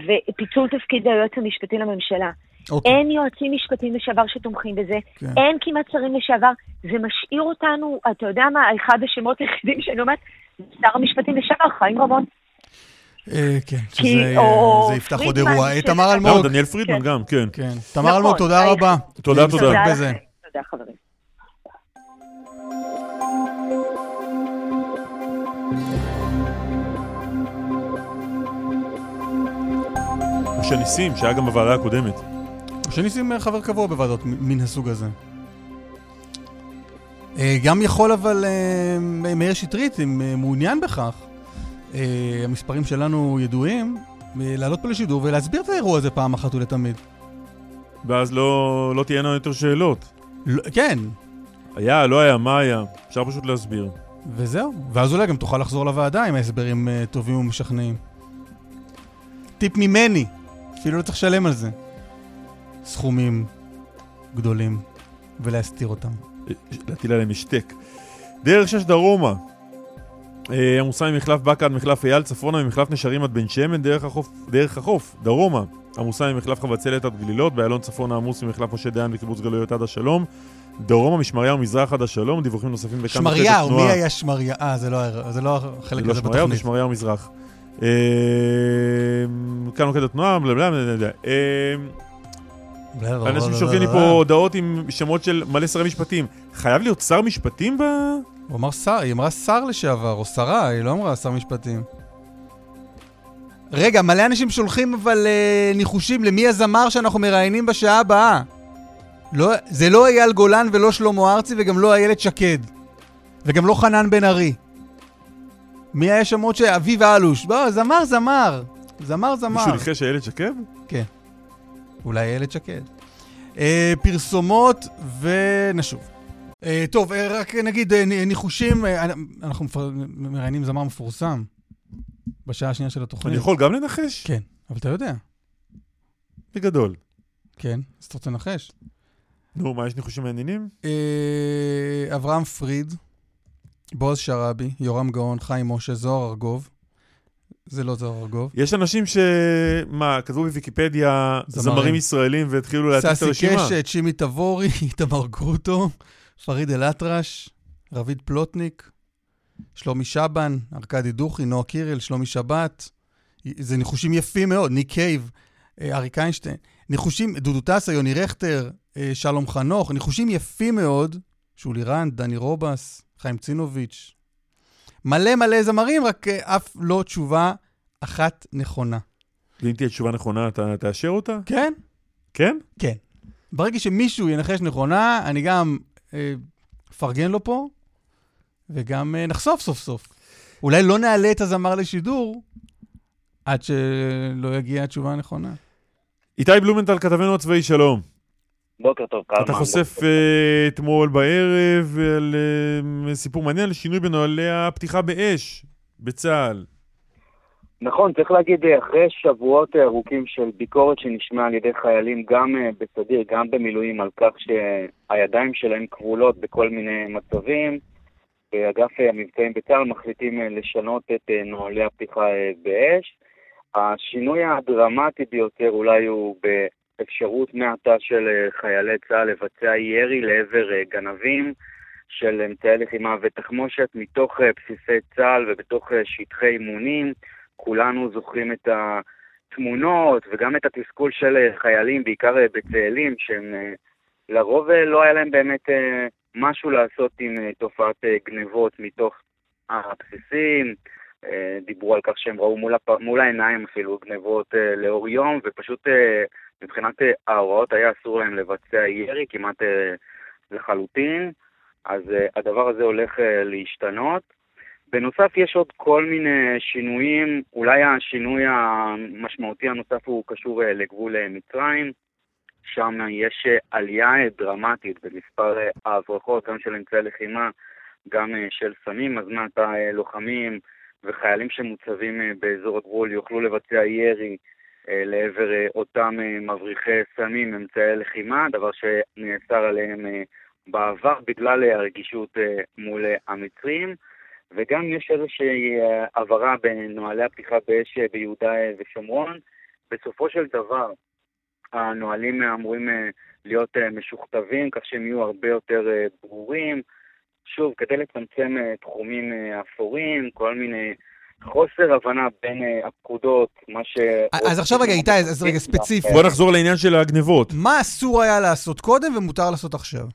ופיצול תפקיד היועץ המשפטי לממשלה. אוקיי. אין יועצים משפטיים לשעבר שתומכים בזה, כן. אין כמעט שרים לשעבר, זה משאיר אותנו, אתה יודע מה, אחד השמות היחידים שאני אומרת, שר המשפטים לשעבר, חיים רבון. אה, כן, שזה או... זה יפתח עוד אירוע. ש... תמר אלמוג. לא, דניאל פרידמן כן. גם, כן. כן. תמר נכון, אלמוג, תודה היית... רבה. תודה, תודה. תודה, תודה. תודה חברים. משה ניסים, שהיה גם בוועדה הקודמת. משה ניסים חבר קבוע בוועדות מן הסוג הזה. גם יכול אבל מאיר שיטרית, אם מעוניין בכך, המספרים שלנו ידועים, לעלות פה לשידור ולהסביר את האירוע הזה פעם אחת ולתמיד. ואז לא, לא תהיינו יותר שאלות. לא, כן. היה, לא היה, מה היה? אפשר פשוט להסביר. וזהו. ואז אולי גם תוכל לחזור לוועדה עם ההסברים טובים ומשכנעים. טיפ ממני. אפילו לא צריך לשלם על זה. סכומים גדולים ולהסתיר אותם. להטיל עליהם משתק. דרך שש דרומה. עמוסה ממחלף בקה עד מחלף אייל, צפונה ממחלף נשרים עד בן שמן, דרך החוף, דרך החוף, דרומה. עמוסה ממחלף חבצלת עד גלילות, באיילון צפונה עמוס ממחלף משה דיין וקיבוץ גלויות עד השלום. דרומה משמריהו מזרח עד השלום, דיווחים נוספים וכאן שמריהו, מי היה שמריהו? אה, זה לא, זה לא חלק הזה בתוכנית. זה שמריהו מזרח. כאן נוקד התנועה, בלבלם, אנשים שולחים לי פה הודעות עם שמות של מלא שרי משפטים. חייב להיות שר משפטים ב... הוא אמר שר, היא אמרה שר לשעבר, או שרה, היא לא אמרה שר משפטים. רגע, מלא אנשים שולחים אבל ניחושים למי הזמר שאנחנו מראיינים בשעה הבאה. זה לא אייל גולן ולא שלמה ארצי וגם לא איילת שקד. וגם לא חנן בן ארי. מי היה שמות שאביב אלוש? זמר, זמר. זמר, זמר. מישהו ניחש שאיילת שקד? כן. אולי ילד שקד. אה, פרסומות ונשוב. אה, טוב, אה, רק נגיד אה, ניחושים, אה, אנחנו מראיינים זמר מפורסם בשעה השנייה של התוכנית. אני יכול גם לנחש? כן, אבל אתה יודע. בגדול. כן, אז אתה רוצה לנחש. נו, מה, יש ניחושים מעניינים? אה, אברהם פריד, בועז שרבי, יורם גאון, חיים משה, זוהר ארגוב. זה לא זוהר ארגוב. יש אנשים שמה, כתבו בוויקיפדיה זמרים, זמרים ישראלים והתחילו להתחיל את הרשימה. ססי קשת, שימי תבורי, איתמר גרוטו, פריד אלטרש, רביד פלוטניק, שלומי שבן, ארקדי דוכי, נועה קירל, שלומי שבת, זה ניחושים יפים מאוד, ניק קייב, אריק איינשטיין, ניחושים, דודו טסה, יוני רכטר, שלום חנוך, ניחושים יפים מאוד, שולי רנד, דני רובס, חיים צינוביץ', מלא מלא זמרים, רק אף לא תשובה אחת נכונה. אם תהיה תשובה נכונה, אתה תאשר אותה? כן. כן? כן. ברגע שמישהו ינחש נכונה, אני גם אפרגן לו פה, וגם נחשוף סוף סוף. אולי לא נעלה את הזמר לשידור, עד שלא יגיע התשובה הנכונה. איתי בלומנט על כתבנו הצבאי, שלום. בוקר טוב, קלמן. אתה חושף אתמול בערב על סיפור מעניין לשינוי בנוהלי הפתיחה באש בצהל. נכון, צריך להגיד, אחרי שבועות ארוכים של ביקורת שנשמע על ידי חיילים, גם בסדיר, גם במילואים, על כך שהידיים שלהם כבולות בכל מיני מצבים, באגף המבצעים בצה"ל מחליטים לשנות את נוהלי הפתיחה באש. השינוי הדרמטי ביותר אולי הוא באפשרות מעטה של חיילי צה"ל לבצע ירי לעבר גנבים של אמצעי לחימה ותחמושת מתוך בסיסי צה"ל ובתוך שטחי אימונים. כולנו זוכרים את התמונות וגם את התסכול של חיילים, בעיקר בצאלים, שהם לרוב לא היה להם באמת משהו לעשות עם תופעת גנבות מתוך הבסיסים. דיברו על כך שהם ראו מול, הפ... מול העיניים אפילו גנבות לאור יום, ופשוט מבחינת ההוראות היה אסור להם לבצע ירי כמעט לחלוטין. אז הדבר הזה הולך להשתנות. בנוסף יש עוד כל מיני שינויים, אולי השינוי המשמעותי הנוסף הוא קשור לגבול מצרים, שם יש עלייה דרמטית במספר ההברחות, גם של אמצעי לחימה, גם של סמים, אז מעתה לוחמים וחיילים שמוצבים באזור הגבול יוכלו לבצע ירי לעבר אותם מבריחי סמים, אמצעי לחימה, דבר שנאסר עליהם בעבר בגלל הרגישות מול המצרים, וגם יש איזושהי עברה בנוהלי הפתיחה באש ביהודה ושומרון. בסופו של דבר, הנוהלים אמורים להיות משוכתבים, כך שהם יהיו הרבה יותר ברורים. שוב, כדי לצמצם תחומים אפורים, כל מיני חוסר הבנה בין הפקודות, מה ש... אז עכשיו רגע, איתי, אז רגע ספציפי. בוא נחזור לעניין של הגנבות. מה אסור היה לעשות קודם ומותר לעשות עכשיו?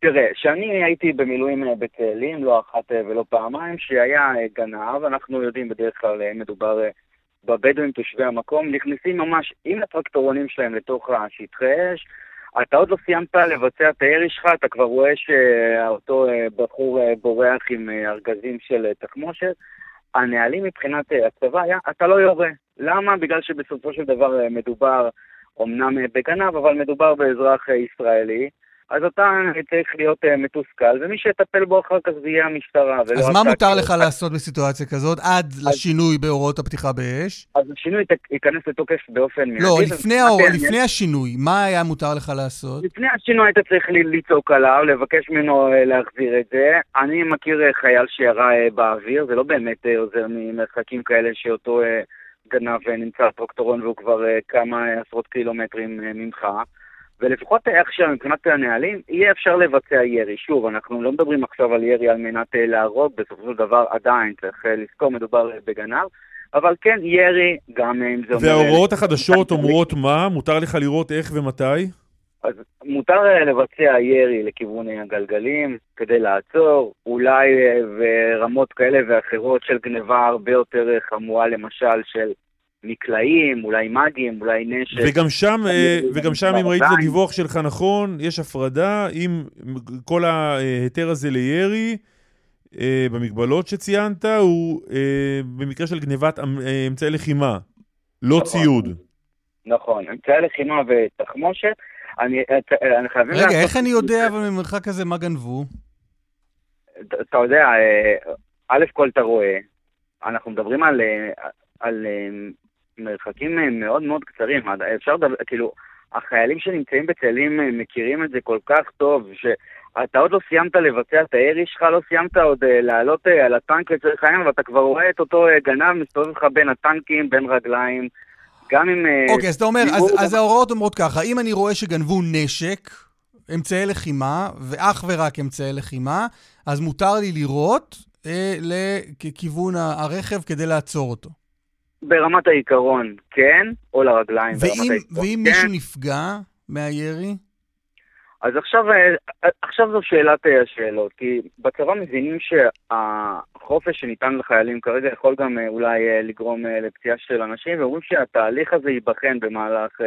תראה, שאני הייתי במילואים בצהלים, לא אחת ולא פעמיים, שהיה גנב, אנחנו יודעים בדרך כלל מדובר בבדואים תושבי המקום, נכנסים ממש עם הטרקטורונים שלהם לתוך השטחי אש, אתה עוד לא סיימת לבצע את הירי שלך, אתה כבר רואה שאותו בחור בורח עם ארגזים של תחמושת, הנהלים מבחינת הצבא היה, אתה לא יורה. למה? בגלל שבסופו של דבר מדובר, אמנם בגנב, אבל מדובר באזרח ישראלי, אז אתה צריך להיות מתוסכל, ומי שיטפל בו אחר כך זה יהיה המשטרה. אז מה מותר לך לעשות בסיטואציה כזאת, עד לשינוי בהוראות הפתיחה באש? אז השינוי ייכנס לתוקף באופן מיידי. לא, לפני השינוי, מה היה מותר לך לעשות? לפני השינוי אתה צריך לצעוק עליו, לבקש ממנו להחזיר את זה. אני מכיר חייל שירה באוויר, זה לא באמת עוזר ממרחקים כאלה שאותו גנב נמצא טרקטורון, והוא כבר כמה עשרות קילומטרים ממך. ולפחות עכשיו, מבחינת הנהלים, יהיה אפשר לבצע ירי. שוב, אנחנו לא מדברים עכשיו על ירי על מנת להרוג, בסופו של דבר עדיין צריך לזכור, מדובר בגנב, אבל כן, ירי, גם אם זה אומר... וההוראות החדשות אומרות מה? מותר לך לראות איך ומתי? אז מותר לבצע ירי לכיוון הגלגלים, כדי לעצור, אולי ברמות כאלה ואחרות של גניבה הרבה יותר חמורה, למשל של... מקלעים, אולי מגים, אולי נשק. וגם שם, וגם שם אם ראית את הדיווח שלך נכון, יש הפרדה עם כל ההיתר הזה לירי, במגבלות שציינת, הוא במקרה של גניבת אמצעי לחימה, לא ציוד. נכון, אמצעי לחימה ותחמושת. רגע, איך אני יודע אבל ממרחק כזה מה גנבו? אתה יודע, א' כל אתה רואה, אנחנו מדברים על... על מרחקים מאוד מאוד קצרים, אפשר דבר, כאילו, החיילים שנמצאים בצהלים מכירים את זה כל כך טוב, שאתה עוד לא סיימת לבצע את הירי שלך, לא סיימת עוד לעלות על הטנק לצריך העין, ואתה כבר רואה את אותו גנב מסתובב לך בין הטנקים, בין רגליים, גם אם... אוקיי, אז אתה אומר, אז ההוראות אומרות ככה, אם אני רואה שגנבו נשק, אמצעי לחימה, ואך ורק אמצעי לחימה, אז מותר לי לראות... לכיוון הרכב כדי לעצור אותו? ברמת העיקרון, כן, או לרגליים. ואם מישהו נפגע מהירי? אז עכשיו, עכשיו זו שאלת השאלות, כי בצבא מבינים שהחופש שניתן לחיילים כרגע יכול גם אולי לגרום לפציעה של אנשים, ואומרים שהתהליך הזה ייבחן במהלך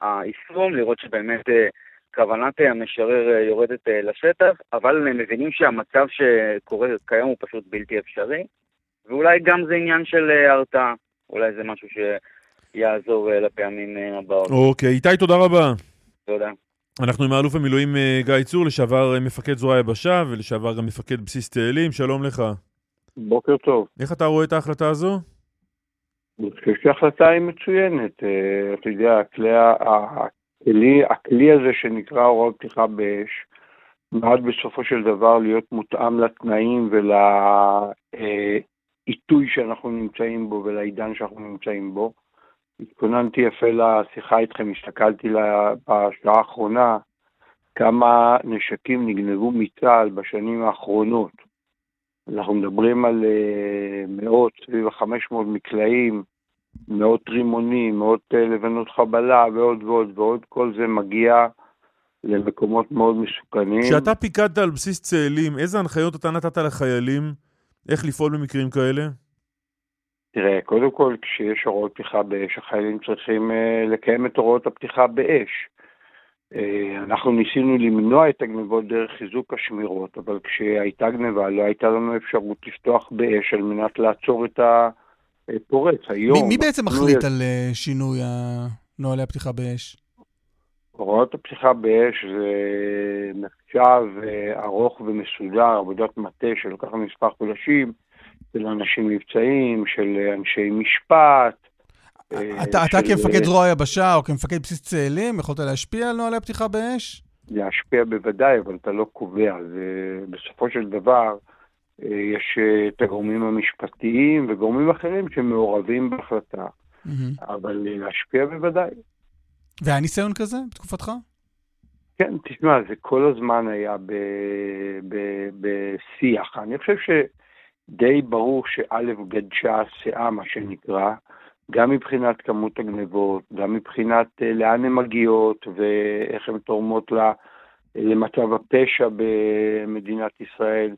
הישרום, לראות שבאמת כוונת המשרר יורדת לשטח, אבל הם מבינים שהמצב שקורה כיום הוא פשוט בלתי אפשרי, ואולי גם זה עניין של הרתעה, אולי זה משהו שיעזור לפעמים הבאות. אוקיי, איתי תודה רבה. תודה. אנחנו עם האלוף המילואים גיא צור, לשעבר מפקד זרוע היבשה ולשעבר גם מפקד בסיס תהלים, שלום לך. בוקר טוב. איך אתה רואה את ההחלטה הזו? אני חושב שההחלטה היא מצוינת. אתה יודע, הכלי, הכלי הזה שנקרא הוראות פתיחה באש, מעט בסופו של דבר להיות מותאם לתנאים ולעיתוי שאנחנו נמצאים בו ולעידן שאנחנו נמצאים בו. התכוננתי יפה לשיחה איתכם, הסתכלתי בשעה האחרונה כמה נשקים נגנבו מצה"ל בשנים האחרונות. אנחנו מדברים על מאות, סביב ה-חמש מאות מקלעים, מאות רימונים, מאות לבנות חבלה ועוד ועוד ועוד. כל זה מגיע למקומות מאוד מסוכנים. כשאתה פיקדת על בסיס צאלים, איזה הנחיות אתה נתת לחיילים? איך לפעול במקרים כאלה? תראה, קודם כל, כשיש הוראות פתיחה באש, החיילים צריכים uh, לקיים את הוראות הפתיחה באש. Uh, אנחנו ניסינו למנוע את הגנבות דרך חיזוק השמירות, אבל כשהייתה גנבה, לא הייתה לנו אפשרות לפתוח באש על מנת לעצור את הפורץ. היום, מ- מי בעצם החליט את... על uh, שינוי נוהלי הפתיחה באש? הוראות הפתיחה באש זה מחשב uh, ארוך ומסודר, עבודת מטה שלוקח מספר חודשים, של אנשים מבצעים, של אנשי משפט. אתה, אתה כמפקד זרוע היבשה או כמפקד בסיס צאלים, יכולת להשפיע על נוהלי הפתיחה באש? להשפיע בוודאי, אבל אתה לא קובע. בסופו של דבר, יש את הגורמים המשפטיים וגורמים אחרים שמעורבים בהחלטה. אבל להשפיע בוודאי. והיה ניסיון כזה בתקופתך? כן, תשמע, זה כל הזמן היה בשיח. אני חושב ש... די ברור שא' גדשה הסעה, מה שנקרא, גם מבחינת כמות הגנבות, גם מבחינת לאן הן מגיעות ואיך הן תורמות לה, למצב הפשע במדינת ישראל.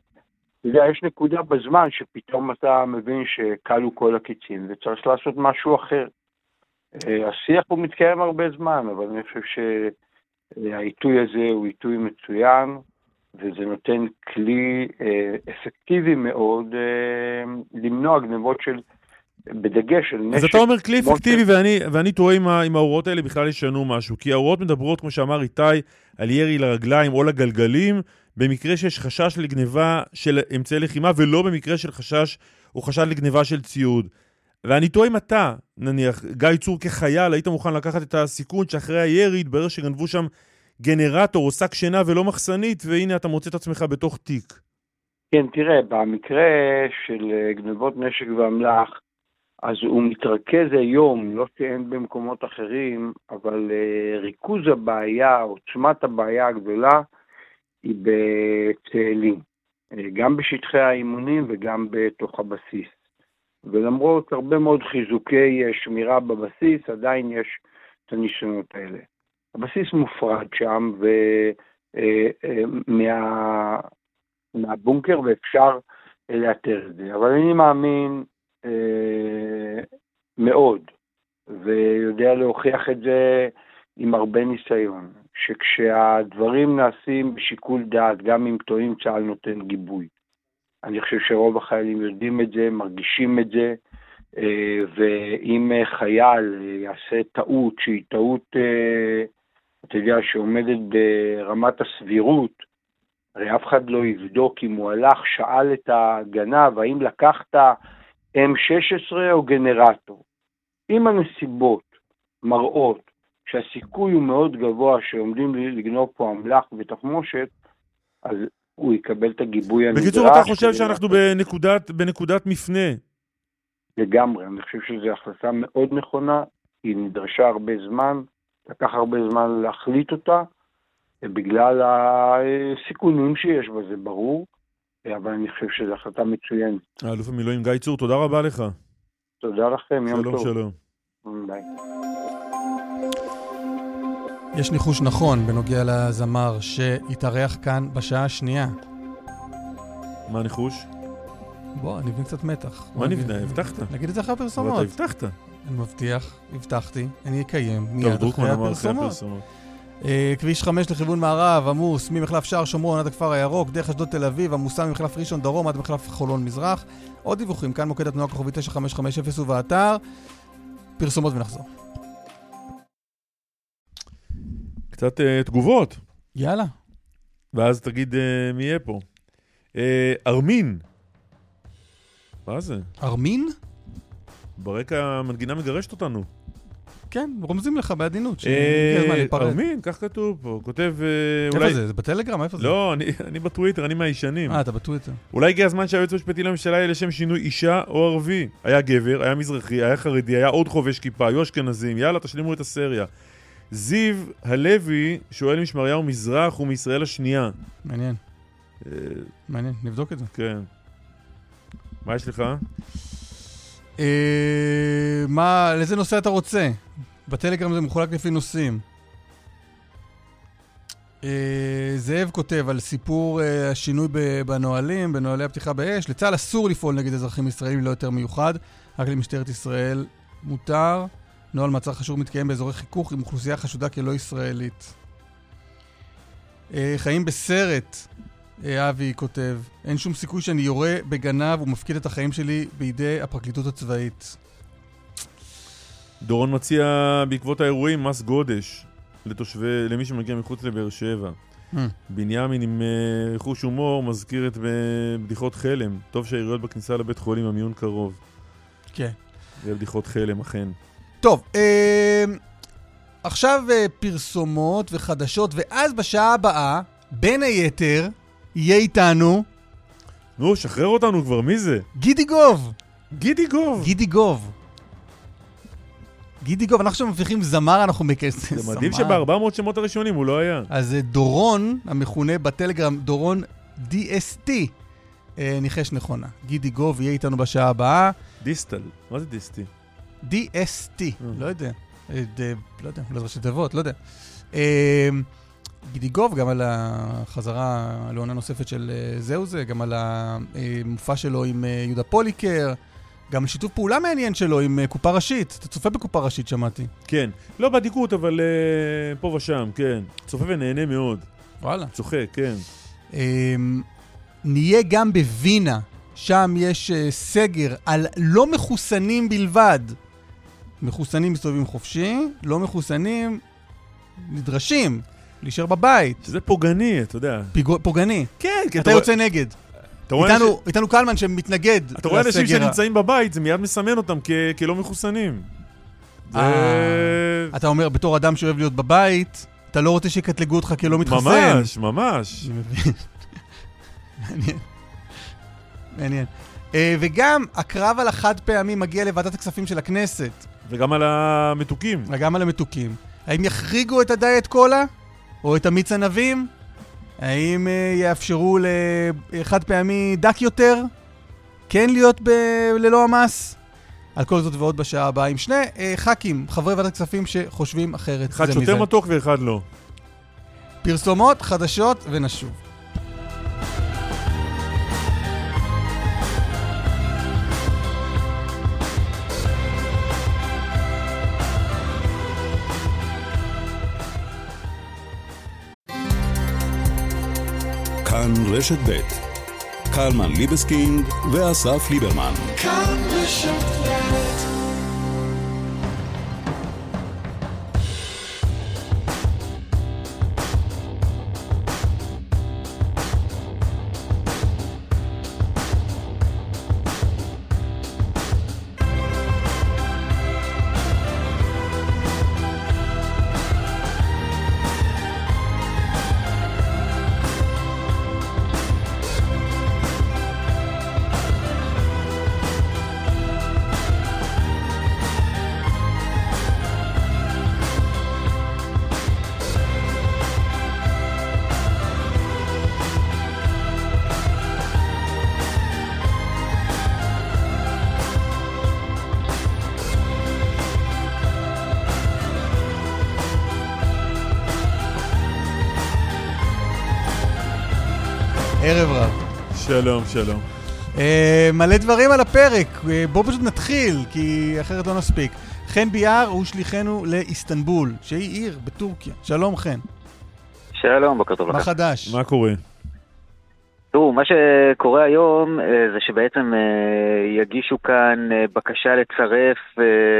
יש נקודה בזמן שפתאום אתה מבין שקלו כל הקיצים וצריך לעשות משהו אחר. השיח הוא מתקיים הרבה זמן, אבל אני חושב שהעיתוי הזה הוא עיתוי מצוין, וזה נותן כלי אה, אפקטיבי מאוד אה, למנוע גנבות של, בדגש של נשק. אז אתה אומר כלי אפקטיבי, ש... ואני, ואני טועה אם, אם ההוראות האלה בכלל ישנו משהו, כי ההוראות מדברות, כמו שאמר איתי, על ירי לרגליים או לגלגלים, במקרה שיש חשש לגניבה של אמצעי לחימה, ולא במקרה של חשש או חשד לגניבה של ציוד. ואני טועה אם אתה, נניח, גיא צור כחייל, היית מוכן לקחת את הסיכון שאחרי הירי התברר שגנבו שם, גנרטור, שק שינה ולא מחסנית, והנה אתה מוצא את עצמך בתוך תיק. כן, תראה, במקרה של גנבות נשק ואמל"ח, אז הוא מתרכז היום, לא שאין במקומות אחרים, אבל uh, ריכוז הבעיה, עוצמת הבעיה הגדולה, היא בצהלים. גם בשטחי האימונים וגם בתוך הבסיס. ולמרות הרבה מאוד חיזוקי שמירה בבסיס, עדיין יש את הניסיונות האלה. הבסיס מופרד שם מהבונקר ואפשר לאתר את זה. אבל אני מאמין מאוד ויודע להוכיח את זה עם הרבה ניסיון, שכשהדברים נעשים בשיקול דעת, גם אם טועים, צהל נותן גיבוי. אני חושב שרוב החיילים יודעים את זה, מרגישים את זה, ואם חייל יעשה טעות שהיא טעות... אתה יודע, שעומדת ברמת הסבירות, הרי אף אחד לא יבדוק אם הוא הלך, שאל את הגנב, האם לקחת אם שש עשרה או גנרטור. אם הנסיבות מראות שהסיכוי הוא מאוד גבוה שעומדים לגנוב פה אמל"ח ותחמושת, אז הוא יקבל את הגיבוי הנדרש. בקיצור, אתה חושב שאנחנו בנקודת, בנקודת מפנה? לגמרי, אני חושב שזו החלטה מאוד נכונה, היא נדרשה הרבה זמן, לקח הרבה זמן להחליט אותה, בגלל הסיכונים שיש בזה, ברור, אבל אני חושב שזו החלטה מצוינת. האלוף המילואים גיא צור, תודה רבה לך. תודה לכם, יום טוב. שלום, שלום. ביי. יש ניחוש נכון בנוגע לזמר שהתארח כאן בשעה השנייה. מה הניחוש? בוא, נבנה קצת מתח. מה נבנה? הבטחת. נגיד את זה אחרי פרסומות. אבל אתה הבטחת. אני מבטיח, הבטחתי, אני אקיים. טוב, דרוקמן אמר אחרי הפרסומות. כביש חמש לכיוון מערב, עמוס ממחלף שער שומרון עד הכפר הירוק, דרך אשדוד תל אביב, עמוסה ממחלף ראשון דרום עד מחלף חולון מזרח. עוד דיווחים, כאן מוקד התנועה כוכבי תשע חמש חמש אפס ובאתר. פרסומות ונחזור. קצת uh, תגובות. יאללה. ואז תגיד uh, מי יהיה פה. Uh, ארמין. מה זה? ארמין? ברקע המנגינה מגרשת אותנו. כן, רומזים לך בעדינות. ארמין, כך כתוב פה, כותב... איפה זה? זה בטלגרם? איפה זה? לא, אני בטוויטר, אני מהאישנים. אה, אתה בטוויטר. אולי הגיע הזמן שהיועץ המשפטי לממשלה יהיה לשם שינוי אישה או ערבי. היה גבר, היה מזרחי, היה חרדי, היה עוד חובש כיפה, היו אשכנזים, יאללה, תשלימו את הסריה. זיו הלוי שואל משמריהו מזרח ומישראל השנייה. מעניין. מעניין, נבדוק את זה. כן. מה יש לך? מה, לאיזה נושא אתה רוצה? בטלגרם זה מחולק לפי נושאים. זאב כותב על סיפור השינוי בנהלים, בנהלי הפתיחה באש. לצהל אסור לפעול נגד אזרחים ישראלים לא יותר מיוחד, רק למשטרת ישראל מותר. נוהל מעצר חשוב מתקיים באזורי חיכוך עם אוכלוסייה חשודה כלא ישראלית. חיים בסרט, אבי כותב, אין שום סיכוי שאני יורה בגנב ומפקיד את החיים שלי בידי הפרקליטות הצבאית. דורון מציע בעקבות האירועים מס גודש לתושבי, למי שמגיע מחוץ לבאר שבע. Hmm. בנימין עם uh, חוש הומור מזכיר את בדיחות חלם. טוב שהעיריות בכניסה לבית חולים המיון קרוב. כן. Okay. ובדיחות חלם אכן. טוב, אה, עכשיו אה, פרסומות וחדשות, ואז בשעה הבאה, בין היתר, יהיה איתנו... נו, שחרר אותנו כבר, מי זה? גידי גוב! גידי גוב! גידי גוב! גידי גוב, אנחנו עכשיו מפיכים זמר, אנחנו מקסם. זה מדהים שב-ארבע מאות שמות הראשונים הוא לא היה. אז דורון, המכונה בטלגרם, דורון די אס טי, אה, ניחש נכונה. גידי גוב יהיה איתנו בשעה הבאה. דיסטל, מה זה דיסטי? די אס טי, לא יודע. לא יודע, לא ראשי תיבות, לא יודע. גידי גוב, גם על החזרה לעונה נוספת של זהו זה, גם על המופע שלו עם יהודה פוליקר, גם על שיתוף פעולה מעניין שלו עם קופה ראשית. אתה צופה בקופה ראשית, שמעתי. כן, לא בדיקות, אבל פה ושם, כן. צופה ונהנה מאוד. וואלה. צוחק, כן. נהיה גם בווינה. שם יש סגר על לא מחוסנים בלבד. מחוסנים מסתובבים חופשי, לא מחוסנים נדרשים להישאר בבית. זה פוגעני, אתה יודע. פיגוע, פוגעני. כן, כן. אתה יוצא נגד. איתנו, ש... איתנו קלמן שמתנגד. אתה רואה אנשים שנמצאים בבית, זה מיד מסמן אותם כ... כלא מחוסנים. זה... אתה אומר, בתור אדם שאוהב להיות בבית, אתה לא רוצה שיקטלגו אותך כלא מתחסן. ממש, ממש. אני מבין. מעניין. מעניין. וגם הקרב על החד פעמי מגיע לוועדת הכספים של הכנסת. וגם על המתוקים. וגם על המתוקים. האם יחריגו את הדיאט קולה? או את המיץ ענבים? האם יאפשרו לחד פעמי דק יותר? כן להיות ב- ללא המס? על כל זאת ועוד בשעה הבאה עם שני ח"כים, חברי ועדת הכספים שחושבים אחרת. אחד שותה מתוק ואחד לא. פרסומות, חדשות ונשוב. כאן רשת בית. קלמן ליבסקינד ואסף ליברמן. כאן רשת בית. ערב רב. שלום, שלום. מלא דברים על הפרק, בואו פשוט נתחיל, כי אחרת לא נספיק. חן בי-אר הוא שליחנו לאיסטנבול, שהיא עיר בטורקיה. שלום חן. שלום, בוקר טוב לכם. מה חדש? מה קורה? תראו, מה שקורה היום זה שבעצם יגישו כאן בקשה לצרף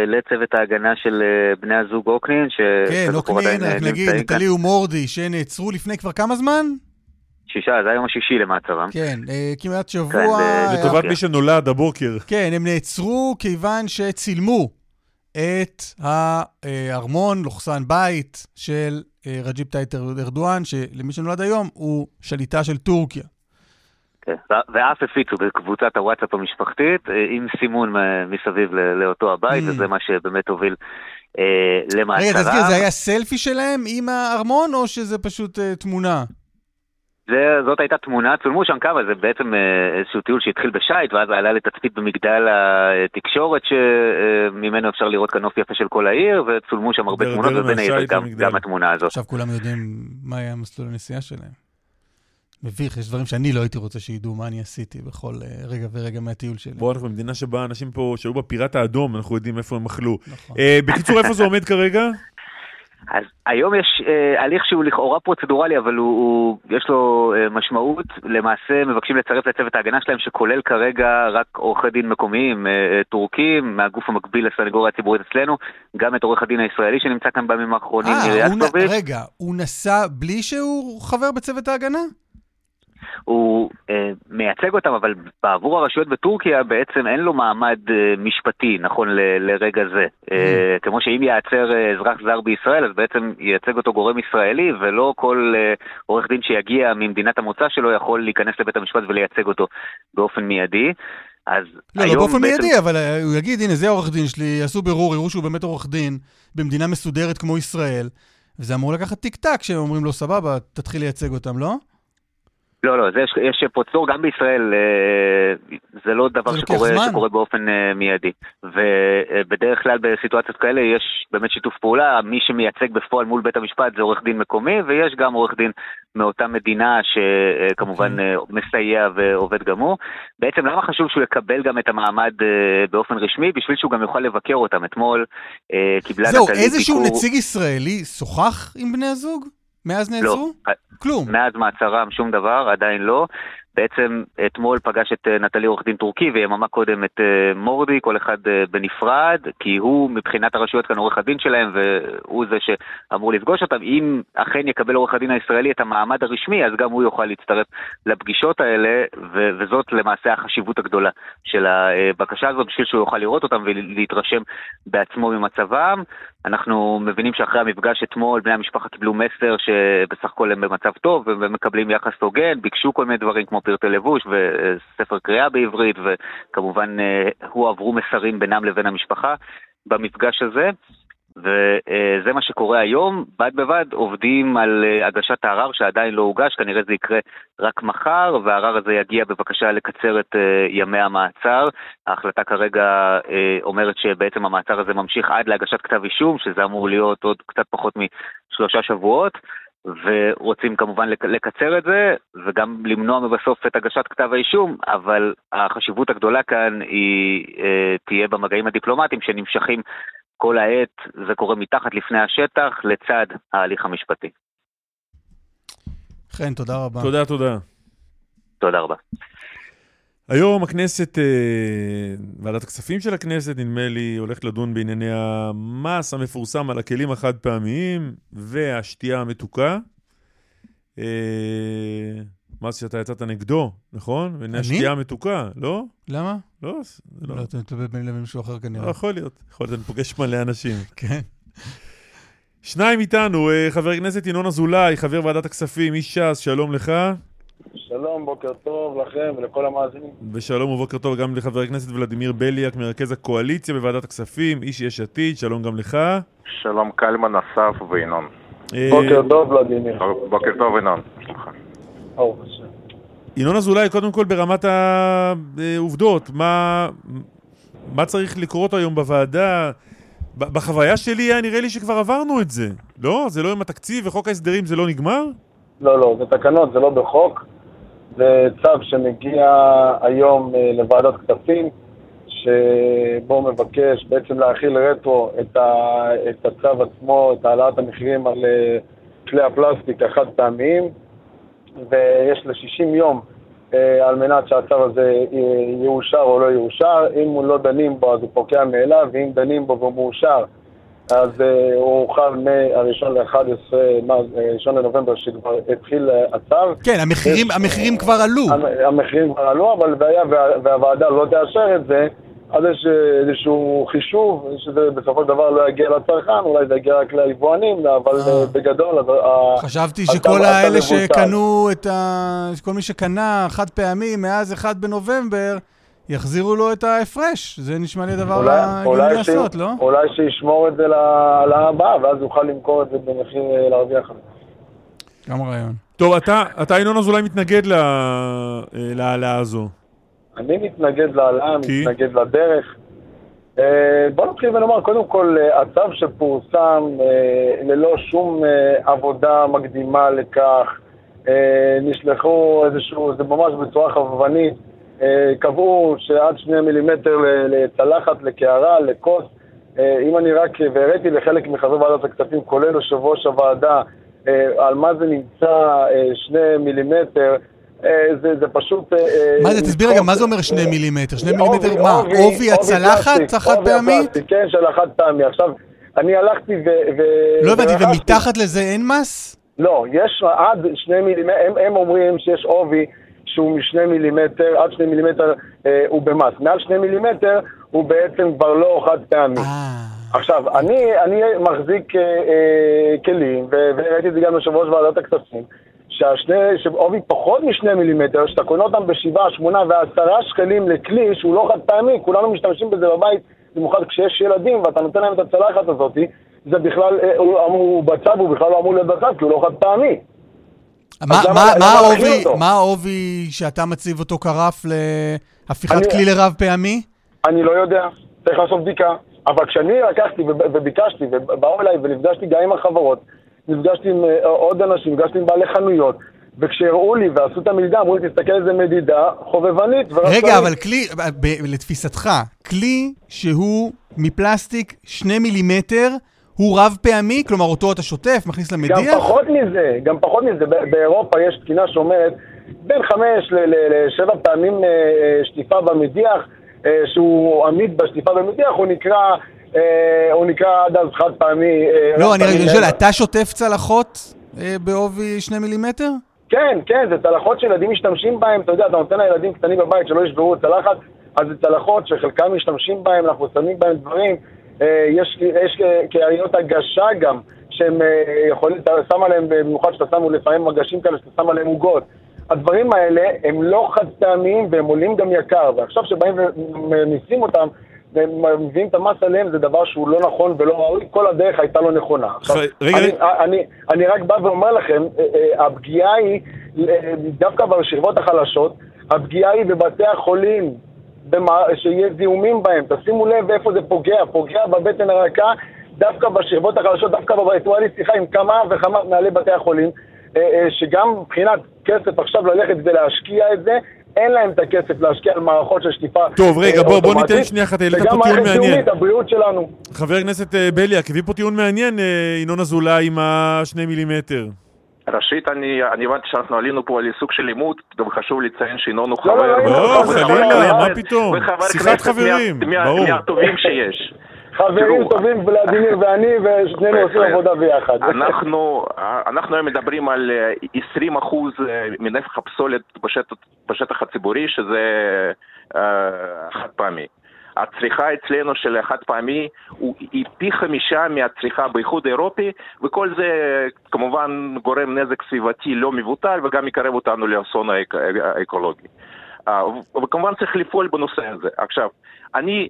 לצוות ההגנה של בני הזוג אוקנין. כן, אוקנין, רק נגיד, נטלי ומורדי, שנעצרו לפני כבר כמה זמן? שישה, זה היום השישי למעצרם. כן, כמעט שבוע. לטובת מי שנולד הבוקר. כן, הם נעצרו כיוון שצילמו את הארמון, לוחסן בית של רג'יפ טייפ ארדואן, שלמי שנולד היום הוא שליטה של טורקיה. ואף הפיצו בקבוצת הוואטסאפ המשפחתית, עם סימון מסביב לאותו הבית, וזה מה שבאמת הוביל למעצרה. רגע, תזכיר, זה היה סלפי שלהם עם הארמון, או שזה פשוט תמונה? זאת הייתה תמונה, צולמו שם קו, אז זה בעצם איזשהו טיול שהתחיל בשייט, ואז עלה לתצפית במגדל התקשורת, שממנו אפשר לראות כאן נוף יפה של כל העיר, וצולמו שם הרבה תמונות, ובין היתר גם התמונה הזאת. עכשיו כולם יודעים מה היה מסלול הנסיעה שלהם. מביך, יש דברים שאני לא הייתי רוצה שידעו מה אני עשיתי בכל רגע ורגע מהטיול שלי. בואו, אנחנו במדינה שבה אנשים פה שהיו בפיראט האדום, אנחנו יודעים איפה הם אכלו. בקיצור, איפה זה עומד כרגע? אז היום יש הליך שהוא לכאורה פרוצדורלי, אבל יש לו משמעות. למעשה מבקשים לצרף לצוות ההגנה שלהם, שכולל כרגע רק עורכי דין מקומיים, טורקים, מהגוף המקביל לסנגוריה הציבורית אצלנו, גם את עורך הדין הישראלי שנמצא כאן בימים האחרונים. רגע, הוא נסע בלי שהוא חבר בצוות ההגנה? הוא אה, מייצג אותם, אבל בעבור הרשויות בטורקיה בעצם אין לו מעמד אה, משפטי, נכון, ל, לרגע זה. Mm. אה, כמו שאם ייעצר אה, אזרח זר בישראל, אז בעצם ייצג אותו גורם ישראלי, ולא כל אה, עורך דין שיגיע ממדינת המוצא שלו יכול להיכנס לבית המשפט ולייצג אותו באופן מיידי. אז לא, היום לא באופן בעצם... מיידי, אבל הוא יגיד, הנה זה עורך דין שלי, יעשו ברור, יראו שהוא באמת עורך דין, במדינה מסודרת כמו ישראל, וזה אמור לקחת טיק טק, שהם אומרים לו סבבה, תתחיל לייצג אותם, לא? לא, לא, זה יש, יש פרוצדור גם בישראל, זה לא דבר זה שקורה, שקורה באופן מיידי. ובדרך כלל בסיטואציות כאלה יש באמת שיתוף פעולה, מי שמייצג בפועל מול בית המשפט זה עורך דין מקומי, ויש גם עורך דין מאותה מדינה שכמובן okay. מסייע ועובד גם הוא. בעצם למה חשוב שהוא יקבל גם את המעמד באופן רשמי, בשביל שהוא גם יוכל לבקר אותם. אתמול קיבלה נטלי ביקור... זהו, איזשהו נציג ישראלי שוחח עם בני הזוג? מאז נעצרו? לא, כלום. מאז מעצרם שום דבר, עדיין לא. בעצם אתמול פגש את נטלי עורך דין טורקי, ויממה קודם את מורדי, כל אחד בנפרד, כי הוא מבחינת הרשויות כאן עורך הדין שלהם, והוא זה שאמור לפגוש אותם. אם אכן יקבל עורך הדין הישראלי את המעמד הרשמי, אז גם הוא יוכל להצטרף לפגישות האלה, ו- וזאת למעשה החשיבות הגדולה של הבקשה הזאת, בשביל שהוא יוכל לראות אותם ולהתרשם בעצמו ממצבם. אנחנו מבינים שאחרי המפגש אתמול, בני המשפחה קיבלו מסר שבסך הכל הם במצב טוב, ומקבלים יחס הוגן, ביקשו כל מיני דברים כמו פרטי לבוש וספר קריאה בעברית, וכמובן הועברו מסרים בינם לבין המשפחה במפגש הזה, וזה מה שקורה היום. בד בבד עובדים על הגשת הערר שעדיין לא הוגש, כנראה זה יקרה רק מחר, והערר הזה יגיע בבקשה לקצר את ימי המעצר. ההחלטה כרגע אומרת שבעצם המעצר הזה ממשיך עד להגשת כתב אישום, שזה אמור להיות עוד קצת פחות משלושה שבועות, ורוצים כמובן לקצר את זה, וגם למנוע מבסוף את הגשת כתב האישום, אבל החשיבות הגדולה כאן היא תהיה במגעים הדיפלומטיים שנמשכים כל העת, זה קורה מתחת לפני השטח, לצד ההליך המשפטי. חן, תודה רבה. תודה, תודה. תודה רבה. היום הכנסת, ועדת הכספים של הכנסת, נדמה לי, הולכת לדון בענייני המס המפורסם על הכלים החד פעמיים והשתייה המתוקה. מס שאתה יצאת נגדו, נכון? אני? השתייה המתוקה, לא? למה? לא, זה לא. לא, אתה מתלבט בין למישהו אחר כנראה. יכול להיות. יכול להיות, אני פוגש מלא אנשים. כן. שניים איתנו, חבר הכנסת אינון אזולאי, חבר ועדת הכספים, איש ש"ס, שלום לך. שלום, בוקר טוב לכם ולכל המאזינים. ושלום ובוקר טוב גם לחבר הכנסת ולדימיר בליאק, מרכז הקואליציה בוועדת הכספים, איש יש עתיד, שלום גם לך. שלום קלמן, אסף ואינון. בוקר טוב ולדימיר. בוקר טוב אינון. אינון אזולאי, קודם כל ברמת העובדות, מה, מה צריך לקרות היום בוועדה? בחוויה שלי נראה לי שכבר עברנו את זה, לא? זה לא עם התקציב וחוק ההסדרים, זה לא נגמר? לא, לא, זה תקנות, זה לא בחוק. זה צו שמגיע היום לוועדת כספים, שבו מבקש בעצם להכיל רטרו את, ה, את הצו עצמו, את העלאת המחירים על כלי הפלסטיק החד פעמיים, ויש ל-שישים יום על מנת שהצו הזה יאושר או לא יאושר. אם הוא לא דנים בו אז הוא פוקע מאליו, ואם דנים בו והוא מאושר אז הוא חל מהראשון לנובמבר שכבר התחיל הצו. כן, המחירים, המחירים כבר עלו. המחירים כבר עלו, אבל בעיה והוועדה לא תאשר את זה, אז יש איזשהו חישוב, שזה בסופו של דבר לא יגיע לצרכן, אולי זה יגיע רק ליבואנים, אבל בגדול... חשבתי שכל האלה שקנו את ה... כל מי שקנה חד פעמי מאז אחד בנובמבר, יחזירו לו את ההפרש. זה נשמע לי דבר להגיד לעשות, לא? אולי שישמור את זה להבא, ואז יוכל למכור את זה במחיר להרוויח. גם רעיון. טוב, אתה אינון אזולאי מתנגד להעלאה הזו. אני מתנגד להעלאה, מתנגד לדרך. בוא נתחיל ונאמר, קודם כל, הצו שפורסם ללא שום עבודה מקדימה לכך, נשלחו איזשהו, זה ממש בצורה חבבנית, קבעו שעד שני מילימטר לצלחת, לקערה, לכוס. אם אני רק, והראיתי לחלק מחברי ועדת הכספים, כולל יושב ראש הוועדה, על מה זה נמצא שני מילימטר, זה, זה פשוט... מה זה? תסביר רגע, מה זה אומר שני מילימטר? שני מילימטר מה? עובי הצלחת? אחת פעמית? כן, של אחת פעמית. עכשיו, אני הלכתי ו... לא הבנתי, ומתחת לזה אין מס? לא, יש עד שני מילימטר, הם אומרים שיש עובי שהוא משני מילימטר, עד שני מילימטר הוא במס. מעל שני מילימטר הוא בעצם כבר לא חד פעמי. עכשיו, אני, אני מחזיק כלים, וראיתי את זה גם יושב ראש ועדת הכספים, שעובי פחות משני מילימטר, שאתה קונה אותם בשבעה, שמונה ועשרה שקלים לכלי שהוא לא חד פעמי, כולנו משתמשים בזה בבית, במיוחד כשיש ילדים, ואתה נותן להם את הצלחת הזאת, זה בכלל, הוא בצב, הוא בכלל לא אמור להיות בצב, כי הוא לא חד פעמי. מה העובי שאתה מציב אותו כרף להפיכת כלי לרב פעמי? אני לא יודע, צריך לעשות בדיקה, אבל כשאני לקחתי וביקשתי ובאו אליי ונפגשתי גם עם החברות, נפגשתי עם עוד אנשים, נפגשתי עם בעלי חנויות, וכשהראו לי ועשו את המדידה, אמרו לי תסתכל איזה מדידה חובבנית. רגע, אבל כלי, לתפיסתך, כלי שהוא מפלסטיק שני מילימטר, הוא רב פעמי, כלומר אותו אתה שוטף, מכניס למדיח? גם פחות מזה, גם פחות מזה. באירופה יש תקינה שאומרת, בין חמש לשבע פעמים שטיפה במדיח, שהוא עמיד בשטיפה במדיח, הוא נקרא, הוא נקרא עד אז חד פעמי. לא, אני רגע שואל, אתה שוטף צלחות בעובי שני מילימטר? כן, כן, זה צלחות שילדים משתמשים בהם, אתה יודע, אתה נותן לילדים קטנים בבית שלא ישברו צלחת, אז זה צלחות שחלקם משתמשים בהם, אנחנו שמים בהם דברים, יש יש קעריות הגשה גם שהם יכולים, אתה שם עליהם, במיוחד שאתה שמו לפעמים מגשים כאלה שאתה שם עליהם עוגות. הדברים האלה הם לא חד פעמיים והם עולים גם יקר, ועכשיו שבאים ומניסים אותם ומביאים את המס עליהם, זה דבר שהוא לא נכון ולא ראוי, כל הדרך הייתה לא נכונה. אני רק בא ואומר לכם, הפגיעה היא דווקא בשכבות החלשות, הפגיעה היא בבתי החולים, שיהיה זיהומים בהם. תשימו לב איפה זה פוגע, פוגע בבטן הרכה, דווקא בשכבות החלשות, דווקא בבריטואלי, שיחה עם כמה וכמה מנהלי בתי החולים, שגם מבחינת כסף עכשיו ללכת ולהשקיע את זה, אין להם את הכסף להשקיע על מערכות של שטיפה אוטומטית. טוב, רגע, בוא, בוא ניתן שנייה אחת, העלית פה טיעון מעניין. וגם הבריאות שלנו. חבר הכנסת בליאק, הביא פה טיעון מעניין, אינון אזולאי עם השני מילימטר. ראשית, אני הבנתי שאנחנו עלינו פה על עיסוק של לימוד, וחשוב לציין שאינון הוא חבר. לא, חלילה, מה פתאום? שיחת חברים, ברור. מהטובים שיש. חברים טובים, ולדימיר ואני, ושנינו עושים עבודה ביחד. אנחנו היום מדברים על עשרים אחוז מנפח הפסולת בשטח הציבורי, שזה חד פעמי. הצריכה אצלנו של חד פעמי היא פי חמישה מהצריכה באיחוד האירופי, וכל זה כמובן גורם נזק סביבתי לא מבוטל, וגם יקרב אותנו לאסון האקולוגי. וכמובן צריך לפעול בנושא הזה. עכשיו, אני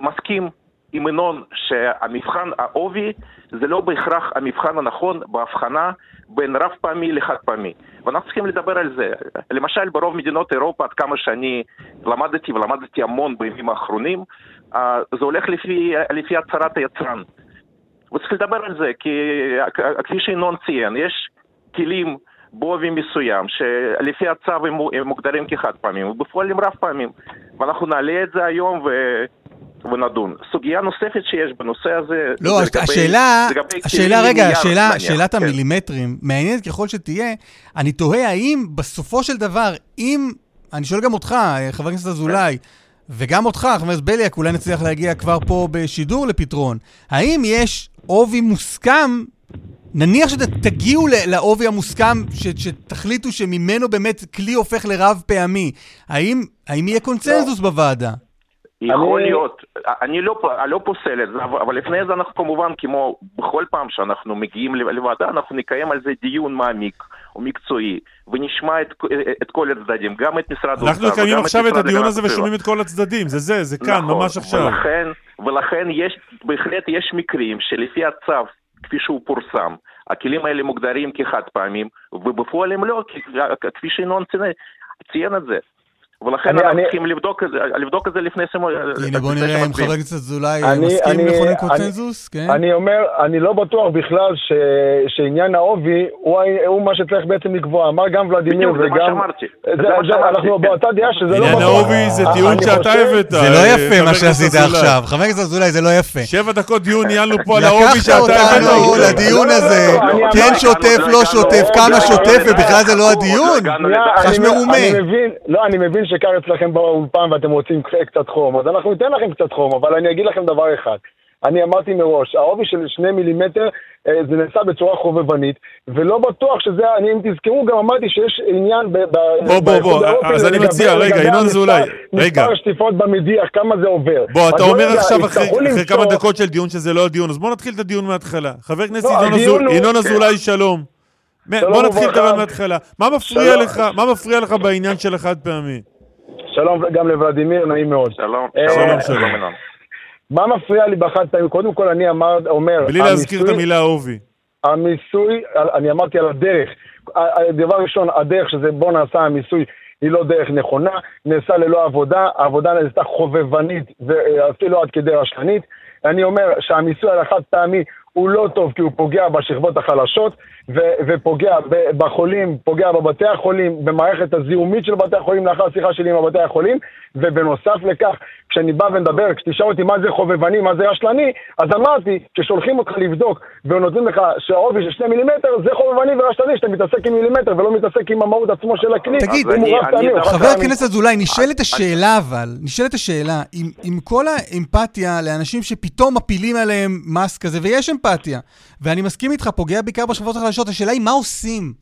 מסכים עם אינון שהמבחן העובי זה לא בהכרח המבחן הנכון בהבחנה בין רב פעמי לחד פעמי, ואנחנו צריכים לדבר על זה. למשל ברוב מדינות אירופה, עד כמה שאני למדתי ולמדתי המון בימים האחרונים, זה הולך לפי, לפי הצהרת היצרן, וצריך לדבר על זה, כי כפי שאינון ציין, יש כלים בובי מסוים, שלפי הצו הם מוגדרים כחד פעמים, ובפועל הם רב פעמים. ואנחנו נעלה את זה היום ו... ונדון. סוגיה נוספת שיש בנושא הזה... לא, השאלה, השאלה רגע, השאלה, שאלת המילימטרים, מעניינת ככל שתהיה, אני תוהה האם בסופו של דבר, אם, אני שואל גם אותך, חבר הכנסת אזולאי, וגם אותך, חבר הכנסת בליאק, אולי נצליח להגיע כבר פה בשידור לפתרון, האם יש עובי מוסכם, נניח שתגיעו לעובי המוסכם, שתחליטו שממנו באמת כלי הופך לרב פעמי, האם יהיה קונצנזוס בוועדה? יכול להיות, אני לא פוסל את זה, אבל לפני זה אנחנו כמובן, כמו בכל פעם שאנחנו מגיעים לוועדה, אנחנו נקיים על זה דיון מעמיק ומקצועי, ונשמע את כל הצדדים, גם את משרד האוצר. אנחנו נקיים עכשיו את הדיון הזה ושומעים את כל הצדדים, זה זה, זה כאן, ממש עכשיו. ולכן בהחלט יש מקרים שלפי הצו, כפי שהוא פורסם, הכלים האלה מוגדרים כחד פעמים, ובפועל הם לא, כפי שאינון ציין את זה. ולכן אנחנו צריכים לבדוק את זה לפני שמול... הנה בוא נראה אם חבר הכנסת אזולאי מסכים לכונן קונצנזוס, כן? אני אומר, אני לא בטוח בכלל שעניין העובי הוא מה שצריך בעצם לקבוע. אמר גם ולדימיר וגם... אנחנו באותה דעה שזה לא בטוח. עניין העובי זה דיון שאתה הבאת. זה לא יפה מה שעשית עכשיו. חבר הכנסת אזולאי זה לא יפה. שבע דקות דיון ניהלנו פה על העובי שאתה הבאת. לקחת אותנו לדיון הזה. כן שוטף, לא שוטף, כמה שוטף ובכלל זה לא הדיון. אני מבין שקר אצלכם באולפן ואתם רוצים קצת חום, אז אנחנו ניתן לכם קצת חום, אבל אני אגיד לכם דבר אחד. אני אמרתי מראש, העובי של שני מילימטר זה נעשה בצורה חובבנית, ולא בטוח שזה, אני, אם תזכרו, גם אמרתי שיש עניין ב... בוא, בוא, בוא, אז אני מציע, רגע, אינון אזולאי, רגע. מספר שטיפות במדיח, כמה זה עובר. בוא, אתה אומר עכשיו אחרי כמה דקות של דיון שזה לא הדיון, אז בוא נתחיל את הדיון מההתחלה. חבר כנסת אינון אזולאי, שלום. בוא נתחיל כבר מההתחלה. מה מפריע לך, מה מפריע לך בעניין של אחד פעמי? שלום גם לוולדימיר, נעים מאוד. שלום, שלום, שלום. מה מפריע לי באחד פעמי? קודם כל אני אומר... בלי להזכיר את המילה אהובי. המיסוי, אני אמרתי על הדרך. הדבר ראשון, הדרך שזה בוא נעשה המיסוי, היא לא דרך נכונה, נעשה ללא עבודה, העבודה נעשתה חובבנית, ואפילו עד כדי רשלנית. אני אומר שהמיסוי על אחד פעמי, הוא לא טוב כי הוא פוגע בשכבות החלשות ו- ופוגע ב- בחולים, פוגע בבתי החולים, במערכת הזיהומית של בתי החולים לאחר השיחה שלי עם בתי החולים, ובנוסף לכך, כשאני בא ונדבר, כשתשאל אותי מה זה חובבני, מה זה רשלני, אז אמרתי, כששולחים אותך לבדוק ונותנים לך שהעובי של שני מילימטר, זה חובבני ורשלני, שאתה מתעסק עם מילימטר ולא מתעסק עם המהות עצמו של הכלי. תגיד, חבר הכנסת אזולאי, נשאלת השאלה אבל, נשאלת השאלה, עם כל האמפתיה לאנשים שפתאום מפילים עליהם מס כזה, ויש אמפתיה, ואני מסכים איתך, פוגע בעיקר בשכבות החלשות, השאלה היא מה עושים?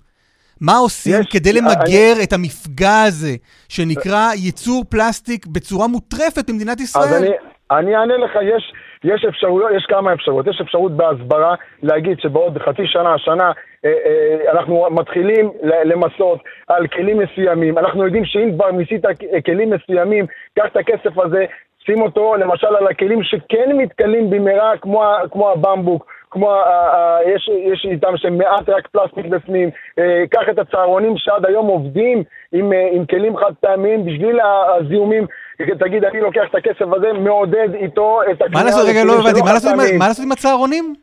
מה עושים כדי למגר את המפגע הזה, שנקרא ייצור פלסטיק בצורה מוטרפת במדינת ישראל? אני אענה לך, יש, יש אפשרויות, יש כמה אפשרויות. יש אפשרות בהסברה להגיד שבעוד חצי שנה, שנה, אה, אה, אנחנו מתחילים למסות על כלים מסוימים. אנחנו יודעים שאם כבר מסית כלים מסוימים, קח את הכסף הזה, שים אותו למשל על הכלים שכן מתקלים במהרה, כמו, כמו הבמבוק, כמו, יש, יש איתם שמעט רק פלסטיק בפנים, קח את הצהרונים שעד היום עובדים עם, עם כלים חד פעמים בשביל הזיהומים, תגיד, אני לוקח את הכסף הזה, מעודד איתו את הכלים. מה לעשות, רגע, לא הבנתי, מה לעשות עם הצהרונים?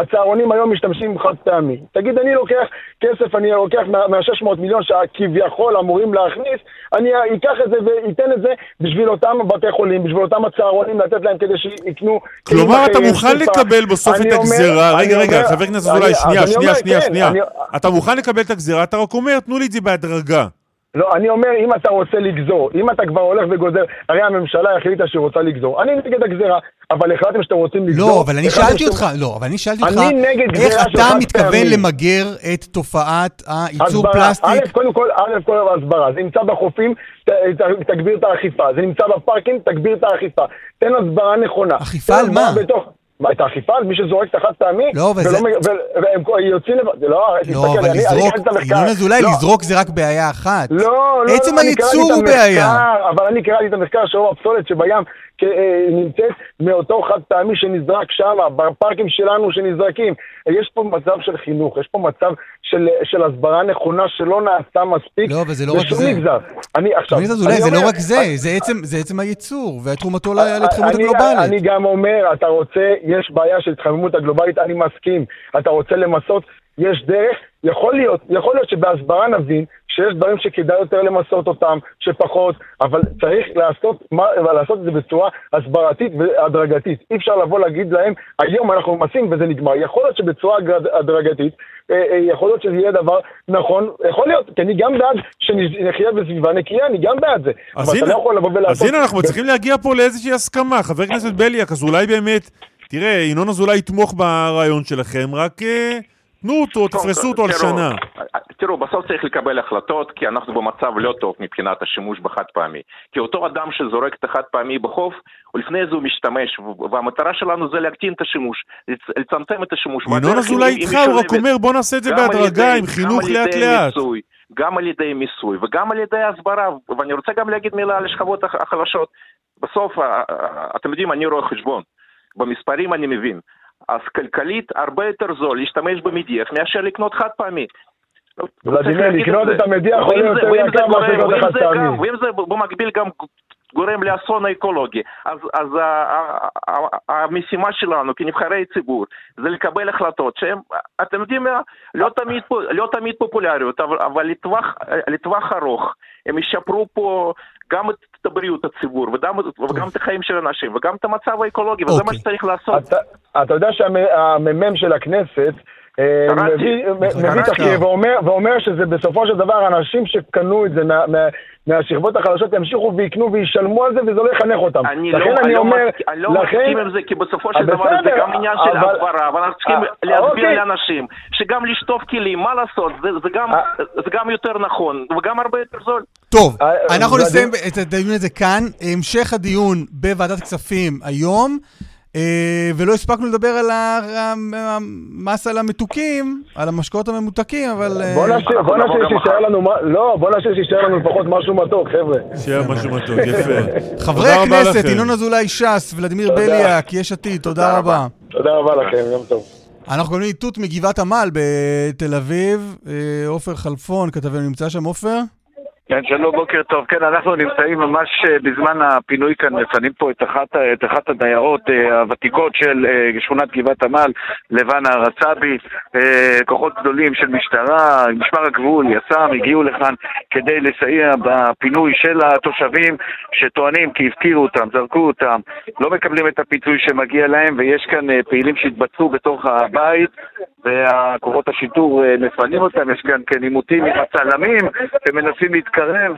הצהרונים היום משתמשים חד פעמי. תגיד, אני לוקח כסף, אני לוקח מה-שש מאות מיליון שכביכול אמורים להכניס, אני אקח את זה ואתן את זה בשביל אותם בתי חולים, בשביל אותם הצהרונים, לתת להם כדי שיקנו... כלומר, אתה מוכן לקבל בסוף את הגזרה... רגע, רגע, חבר הכנסת אזולאי, שנייה, שנייה, שנייה, שנייה. אתה מוכן לקבל את הגזרה, אתה רק אומר, תנו לי את זה בהדרגה. לא, אני אומר, אם אתה רוצה לגזור, אם אתה כבר הולך וגוזר, הרי הממשלה החליטה שהיא רוצה לגזור. אני נגד הגזרה, אבל החלטתם שאתם רוצים לגזור. לא, אבל אני שאלתי אותך, לא, אבל אני שאלתי אותך, איך אתה מתכוון למגר את תופעת הייצור פלסטיק? א', קודם כל, א', כל ההסברה. זה נמצא בחופים, תגביר את האכיפה. זה נמצא בפארקים, תגביר את האכיפה. תן הסברה נכונה. אכיפה על מה? את האכיפה, מי שזורק תחת טעמי, והם יוצאים לבד, לא, אבל לזרוק, אינון אזולאי, לזרוק זה רק בעיה אחת. לא, לא, עצם הייצור הוא בעיה. אבל אני קראתי את המחקר שרוב הפסולת שבים נמצאת מאותו חד טעמי שנזרק שם, בפארקים שלנו שנזרקים. יש פה מצב של חינוך, יש פה מצב של הסברה נכונה שלא נעשה מספיק. לא, וזה לא רק זה. אינון אזולאי, זה לא רק זה, זה עצם הייצור, והתרומתו להתחממות הגלובלית. אני גם אומר, אתה רוצה... יש בעיה של התחממות הגלובלית, אני מסכים. אתה רוצה למסות יש דרך, יכול להיות, יכול להיות שבהסברה נבין שיש דברים שכדאי יותר למסות אותם, שפחות, אבל צריך לעשות, לעשות את זה בצורה הסברתית והדרגתית. אי אפשר לבוא להגיד להם, היום אנחנו מסים וזה נגמר. יכול להיות שבצורה הדרגתית, יכול להיות שזה יהיה דבר נכון, יכול להיות, כי אני גם בעד שנחיה בסביבה נקייה, אני גם בעד זה. אז הנה, אז הנה אנחנו צריכים להגיע פה לאיזושהי הסכמה. חבר כנסת בליאק, אז אולי באמת, תראה, אינון אזולאי יתמוך ברעיון שלכם, רק... תנו אותו, תפרסו אותו על שנה. תראו, בסוף צריך לקבל החלטות, כי אנחנו במצב לא טוב מבחינת השימוש בחד פעמי. כי אותו אדם שזורק את החד פעמי בחוף, ולפני זה הוא משתמש, והמטרה שלנו זה להקטין את השימוש, לצמצם את השימוש. אינון אזולאי איתך, הוא רק אומר, בוא נעשה את זה בהדרגה, עם חינוך לאט לאט. גם על ידי מיסוי, וגם על ידי הסברה, ואני רוצה גם להגיד מילה על השכבות החלשות. בסוף, אתם יודעים, אני רואה חשבון. במספרים אני מבין. אז כלכלית הרבה יותר זול להשתמש במדיח מאשר לקנות חד פעמי. ולדימיר, לקנות את המדיח עולה יותר יקר מאשר לקנות חד פעמי. ואם זה במקביל גם גורם לאסון האקולוגי. אז המשימה שלנו כנבחרי ציבור זה לקבל החלטות שהן, אתם יודעים, לא תמיד פופולריות, אבל לטווח ארוך הם ישפרו פה גם את בריאות הציבור, וגם את החיים של אנשים, וגם את המצב האקולוגי, וזה מה שצריך לעשות. אתה יודע שהממ"מ של הכנסת מביא תחקיר ואומר שזה בסופו של דבר אנשים שקנו את זה מהשכבות החלשות ימשיכו ויקנו וישלמו על זה וזה לא יחנך אותם. לכן אני אומר, אני לא מסכים עם זה, כי בסופו של דבר זה גם עניין של הסברה, אבל אנחנו צריכים להסביר לאנשים שגם לשטוף כלים, מה לעשות, זה גם יותר נכון וגם הרבה יותר זול. טוב, אנחנו נסיים את הדיון הזה כאן. המשך הדיון בוועדת כספים היום, ולא הספקנו לדבר על המס על המתוקים, על המשקאות הממותקים, אבל... בוא נשאיר שישאר לנו... לא, בוא נשאיר שישאר לנו לפחות משהו מתוק, חבר'ה. שיהיה משהו מתוק, יפה. חברי הכנסת, אינון אזולאי, ש"ס, ולדימיר בליאק, יש עתיד, תודה רבה. תודה רבה לכם, יום טוב. אנחנו קוראים איתות מגבעת עמל בתל אביב, אופיר חלפון, כתבנו, נמצא שם אופיר? כן, שלום, בוקר טוב. כן, אנחנו נמצאים ממש בזמן הפינוי כאן, מפנים פה את אחת, את אחת הדיירות הוותיקות של שכונת גבעת עמל, לבנה הרצבי, כוחות גדולים של משטרה, משמר הגבול, יס"מ, הגיעו לכאן כדי לסייע בפינוי של התושבים שטוענים כי הפקירו אותם, זרקו אותם, לא מקבלים את הפיצוי שמגיע להם, ויש כאן פעילים שהתבצעו בתוך הבית, והכוחות השיטור מפנים אותם, יש כאן כנימותים עם הצלמים, ומנסים להתקרב,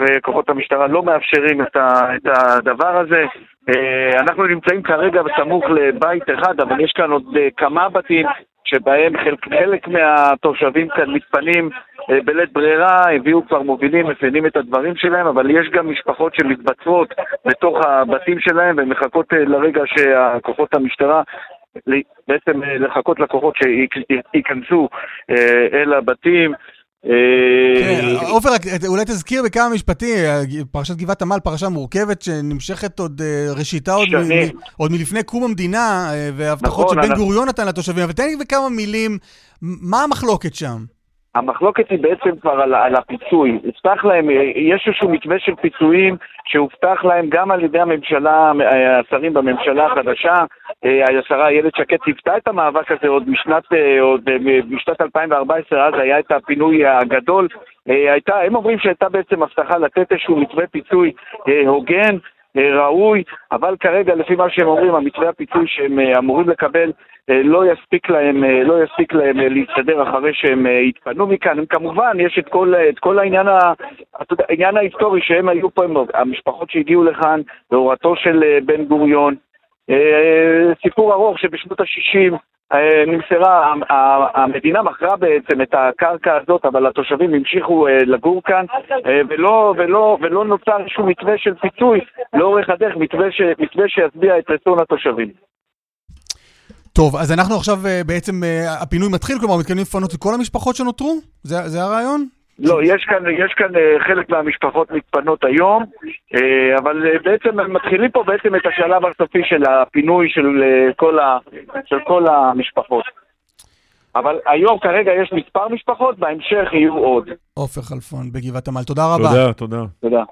וכוחות המשטרה לא מאפשרים את הדבר הזה. אנחנו נמצאים כרגע בסמוך לבית אחד, אבל יש כאן עוד כמה בתים, שבהם חלק מהתושבים כאן מתפנים בלית ברירה, הביאו כבר מובילים, מפנים את הדברים שלהם, אבל יש גם משפחות שמתבצעות בתוך הבתים שלהם, ומחכות לרגע שהכוחות המשטרה בעצם לחכות לקוחות שייכנסו אל הבתים. אופר, אולי תזכיר בכמה משפטים, פרשת גבעת עמל, פרשה מורכבת שנמשכת עוד ראשיתה עוד מלפני קום המדינה, והבטחות שבן גוריון נתן לתושבים, אבל תן לי בכמה מילים, מה המחלוקת שם? המחלוקת היא בעצם כבר על, על הפיצוי. הובטח להם, יש איזשהו מתווה של פיצויים שהובטח להם גם על ידי הממשלה, השרים בממשלה החדשה, השרה איילת שקד תפתה את המאבק הזה עוד משנת, עוד משנת אלפיים וארבע עשרה, אז היה את הפינוי הגדול. הייתה, הם אומרים שהייתה בעצם הבטחה לתת איזשהו מתווה פיצוי הוגן, ראוי, אבל כרגע לפי מה שהם אומרים, המתווה הפיצוי שהם אמורים לקבל לא יספיק להם, לא יספיק להם להסתדר אחרי שהם התפנו מכאן. כמובן, יש את כל, את כל העניין, העניין ההיסטורי שהם היו פה, המשפחות שהגיעו לכאן, בהורתו של בן גוריון. סיפור ארוך שבשנות ה-שישים נמסרה, המדינה מכרה בעצם את הקרקע הזאת, אבל התושבים המשיכו לגור כאן, ולא, ולא, ולא נוצר שום מתווה של פיצוי לאורך הדרך, מתווה ש, מתווה שיצביע את רצון התושבים. טוב, אז אנחנו עכשיו בעצם, הפינוי מתחיל, כלומר, מתכוונים לפנות את כל המשפחות שנותרו? זה, זה הרעיון? לא, יש כאן, יש כאן חלק מהמשפחות מתפנות היום, אבל בעצם מתחילים פה בעצם את השלב הסופי של הפינוי של כל, ה, של כל המשפחות. אבל היום כרגע יש מספר משפחות, בהמשך יהיו עוד. אופיר חלפון בגבעת עמל, תודה רבה. תודה, תודה. תודה.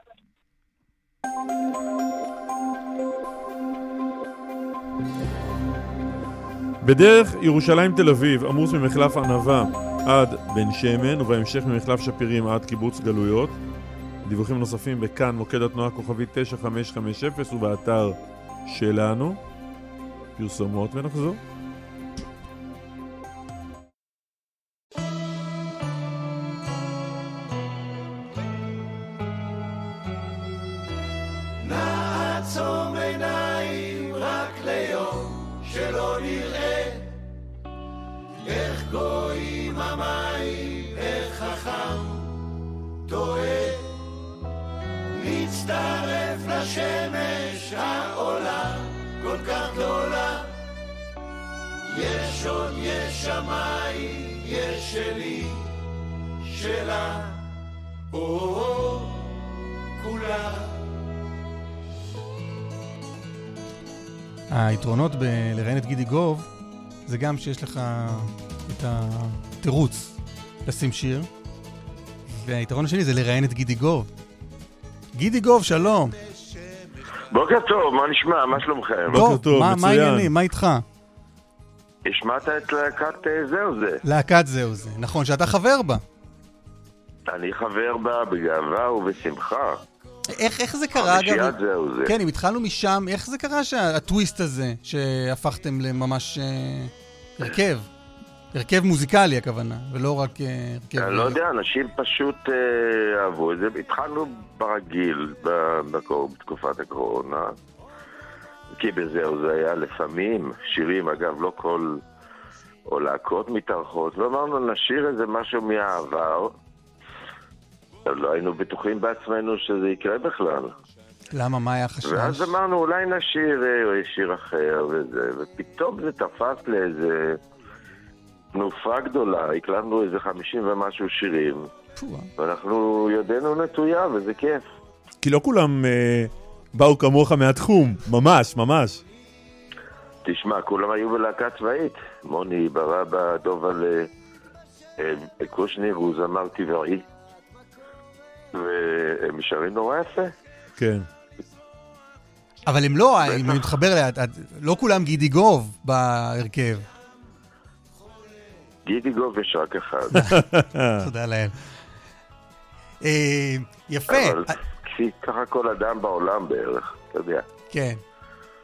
בדרך ירושלים תל אביב, עמוס ממחלף ענבה עד בן שמן, ובהמשך ממחלף שפירים עד קיבוץ גלויות. דיווחים נוספים בכאן, מוקד התנועה כוכבית תשע חמש חמש אפס ובאתר שלנו. פרסומות ונחזור. היתרונות בלראיין את גידי גוב זה גם שיש לך את התירוץ לשים שיר, והיתרון השני זה לראיין את גידי גוב. גידי גוב, שלום. בוקר טוב, מה נשמע? מה שלומכם? בוקר טוב, מצוין. מה העניינים? מה איתך? השמעת את להקת זהו זה. להקת זהו זה, נכון, שאתה חבר בה. אני חבר בה בגאווה ובשמחה. איך, איך זה קרה? אגב, כן, אם התחלנו משם, איך זה קרה שהטוויסט הזה, שהפכתם לממש אה, הרכב, הרכב מוזיקלי הכוונה, ולא רק אה, הרכב... אני לא יודע, אנשים פשוט אה, אהבו את זה. התחלנו ברגיל, במקור, בתקופת הקורונה, כי בזהו זה היה לפעמים שירים, אגב, לא כל... או להקות מתארחות, ואמרנו, נשאיר איזה משהו מהעבר, לא היינו בטוחים בעצמנו שזה יקרה בכלל. למה? מה היה חשש? ואז אמרנו, אולי נשיר שיר אחר וזה, ופתאום זה תפס לאיזה תנופה גדולה, הקלטנו איזה חמישים ומשהו שירים, ואנחנו ידענו נטויה, וזה כיף. כי לא כולם אה, באו כמוך מהתחום, ממש, ממש. תשמע, כולם היו בלהקה צבאית. מוני ברבא, דובל, אה, קושניר, הוא זמר טבעי. והם נשארים נורא יפה. כן. אבל הם לא, אם אני מתחבר ליד, לא כולם גידי גוב בהרכב. גידי גוב יש רק אחד. תודה להם. יפה. אבל ככה כל אדם בעולם בערך, אתה יודע. כן,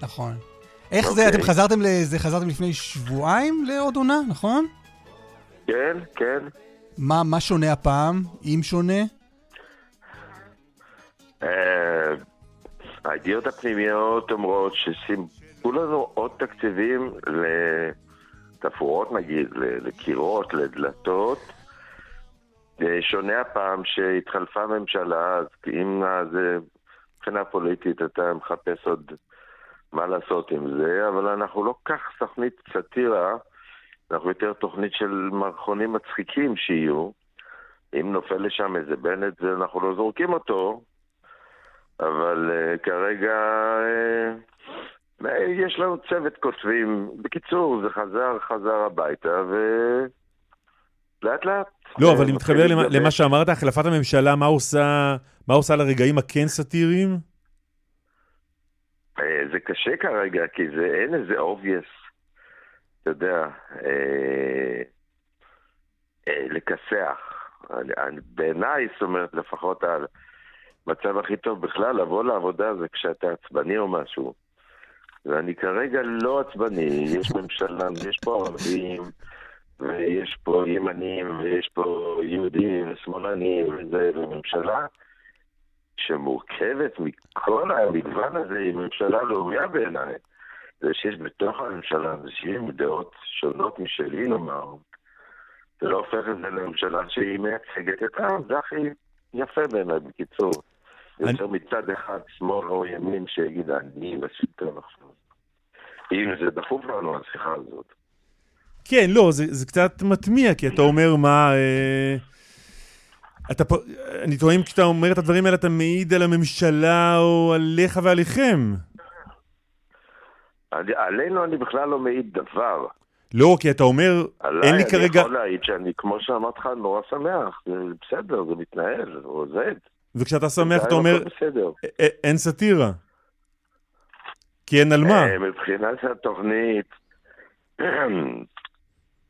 נכון. איך זה, אתם חזרתם לזה, חזרתם לפני שבועיים לעוד עונה, נכון? כן, כן. מה שונה הפעם, אם שונה? הידיעות הפנימיות אומרות שסימפו לנו עוד תקציבים לתפורות, נגיד, לקירות, לדלתות. שונה הפעם שהתחלפה ממשלה, אז אם זה מבחינה פוליטית אתה מחפש עוד מה לעשות עם זה, אבל אנחנו לא כך תוכנית סטירה, אנחנו יותר תוכנית של מערכונים מצחיקים שיהיו. אם נופל לשם איזה בנט, אנחנו לא זורקים אותו, אבל uh, כרגע uh, יש לנו צוות כותבים. בקיצור, זה חזר, חזר הביתה, ולאט לאט. לא, אבל אני מתחבר למה, למה שאמרת, החלפת הממשלה, מה עושה, מה עושה לרגעים הכן סטיריים? Uh, זה קשה כרגע, כי זה, אין איזה obvious, אתה יודע, uh, uh, לקסח. בעיניי, זאת אומרת, לפחות על... מצב הכי טוב בכלל, לבוא לעבודה זה כשאתה עצבני או משהו. ואני כרגע לא עצבני, יש ממשלה, יש פה ערבים, ויש פה ימנים, ויש פה יהודים, ושמאלנים, וזה ממשלה שמורכבת מכל המגוון הזה, היא ממשלה לאומיה בעיניי. זה שיש בתוך הממשלה, זה שיש דעות שונות משלי, נאמר. זה לא הופך את זה לממשלה שהיא מייצגת את העם, זה הכי... יפה בעיניי, בקיצור. יותר מצד אחד, שמאל או ימין, שיגיד, אני בשלטון עכשיו. אם זה דחוף לנו, השיחה הזאת. כן, לא, זה קצת מטמיע, כי אתה אומר מה... אני טועה אם כשאתה אומר את הדברים האלה, אתה מעיד על הממשלה או עליך ועליכם. עלינו אני בכלל לא מעיד דבר. לא, כי אתה אומר, אין לי כרגע... אני יכול להעיד שאני, כמו שאמרת לך, נורא שמח, זה בסדר, זה מתנהל, או זה... וכשאתה שמח, אתה אומר, אין סתירה. כי אין על מה. מבחינת התוכנית,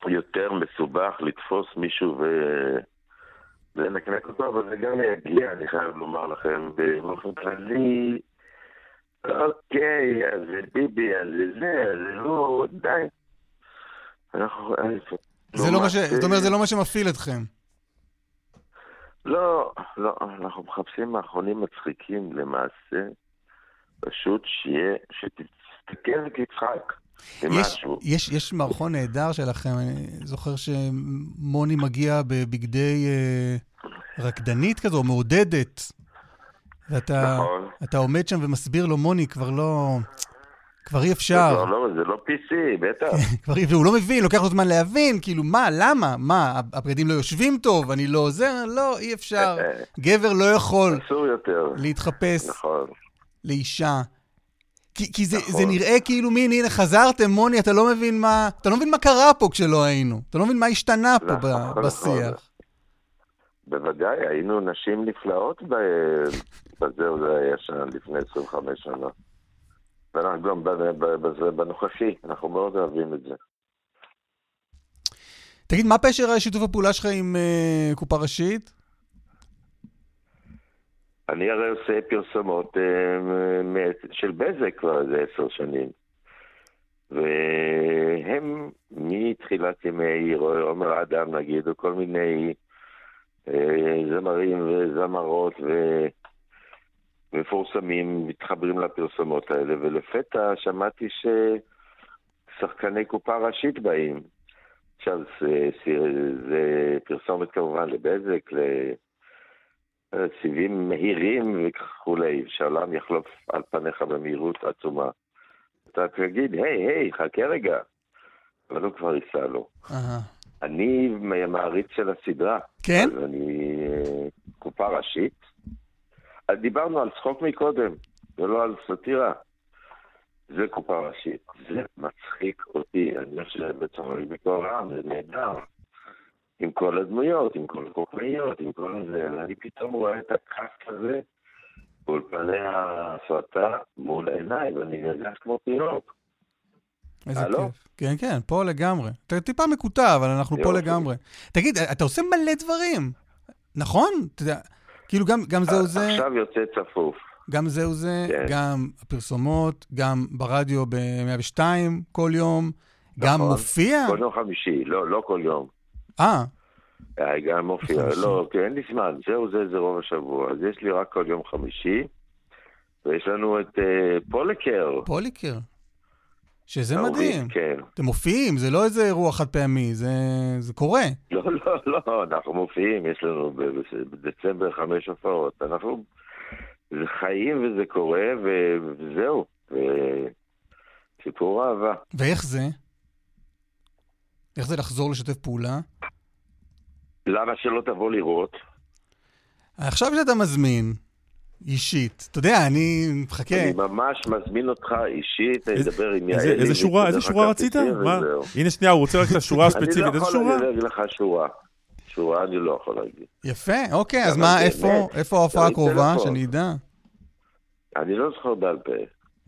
יותר מסובך לתפוס מישהו ולנקנק אותו, אבל זה גם יגיע, אני חייב לומר לכם, באופן כללי, אוקיי, אז זה ביבי, אז זה זה, אז זה לא, די. אנחנו... זאת אומרת, זה לא מה שמפעיל אתכם. לא, לא, אנחנו מחפשים האחרונים מצחיקים למעשה, פשוט שיהיה, שתסתכל כצחק. יש, יש, יש מערכון נהדר שלכם, אני זוכר שמוני מגיע בבגדי אה, רקדנית כזו, מעודדת, ואתה נכון. אתה עומד שם ומסביר לו, מוני, כבר לא, כבר אי אפשר. זה לא, זה לא פי סי, בטח. והוא לא מבין, לוקח לו זמן להבין, כאילו, מה, למה, מה, הבגדים לא יושבים טוב, אני לא עוזר, לא, אי אפשר. גבר לא יכול להתחפש נכון. לאישה. כי, כי זה, זה נראה כאילו מין, הנה חזרתם, מוני, אתה לא מבין מה, אתה לא מבין מה קרה פה כשלא היינו, אתה לא מבין מה השתנה פה ב, בשיח. בוודאי, היינו נשים נפלאות בזה וזה היה שנה, לפני עשרים וחמש שנה. ואנחנו גם בנוכחי, אנחנו מאוד אוהבים את זה. תגיד, מה פשר שיתוף הפעולה שלך עם uh, קופה ראשית? אני הרי עושה פרסומות של בזק כבר איזה עשר שנים. והם מתחילת ימי עומר אדם נגיד, או כל מיני זמרים וזמרות ומפורסמים מתחברים לפרסומות האלה. ולפתע שמעתי ששחקני קופה ראשית באים. עכשיו זה פרסומת כמובן לבזק, ל... סיבים מהירים וכולי, שהעולם יחלוף על פניך במהירות עצומה. אתה תגיד, היי, היי, חכה רגע. אבל הוא כבר יישא לו. אני מהמעריץ של הסדרה. כן? אז אני קופה ראשית. אז דיברנו על צחוק מקודם, ולא על סטירה. זה קופה ראשית. זה מצחיק אותי. אני חושב בצורי בקורם, זה נהדר. עם כל הדמויות, עם כל הקופאיות, עם כל הזה. אני פתאום רואה את הקאסט הזה, כל פני הסרטה מול עיניי, ואני נרגש כמו תינוק. איזה כיף. כן, כן, פה לגמרי. אתה טיפה מקוטע, אבל אנחנו פה לגמרי. תגיד, אתה עושה מלא דברים, נכון? כאילו גם זהו זה... עכשיו יוצא צפוף. גם זהו זה, גם הפרסומות, גם ברדיו ב-מאה ושתיים כל יום, גם מופיע. כל יום חמישי, לא כל יום. אה. גם מופיע, לא, כי אין לי זמן, זהו זה, זה רוב השבוע, אז יש לי רק כל יום חמישי, ויש לנו את פוליקר. פוליקר, שזה מדהים. אתם מופיעים, זה לא איזה אירוע חד פעמי, זה קורה. לא, לא, לא, אנחנו מופיעים, יש לנו בדצמבר חמש הופעות, אנחנו חיים וזה קורה, וזהו, סיפור אהבה. ואיך זה? איך זה לחזור לשתף פעולה? למה שלא תבוא לראות? עכשיו שאתה מזמין, אישית, אתה יודע, אני מחכה. אני ממש מזמין אותך אישית, אני אדבר עם יעלי. איזה שורה, איזה שורה רצית? הנה שנייה, הוא רוצה רק את השורה הספציפית, איזה שורה? אני לא יכול להגיד לך שורה. שורה אני לא יכול להגיד. יפה, אוקיי, אז מה, איפה ההופעה הקרובה, שאני אדע? אני לא זוכר בעל פה.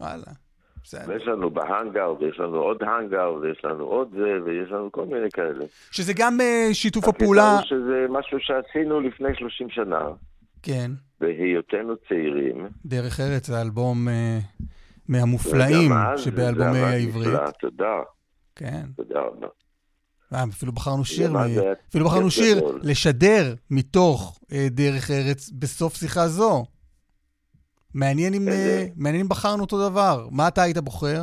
וואלה. ויש לנו בהנגר, ויש לנו עוד הנגר, ויש לנו עוד זה, ויש לנו כל מיני כאלה. שזה גם שיתוף הפעולה... שזה משהו שעשינו לפני שלושים שנה. כן. והיותנו צעירים. דרך ארץ, זה אלבום מהמופלאים שבאלבומי העברית. תודה. כן. תודה רבה. אפילו בחרנו שיר, אפילו בחרנו שיר לשדר מתוך דרך ארץ בסוף שיחה זו. מעניין אם, מעניין אם בחרנו אותו דבר. מה אתה היית בוחר?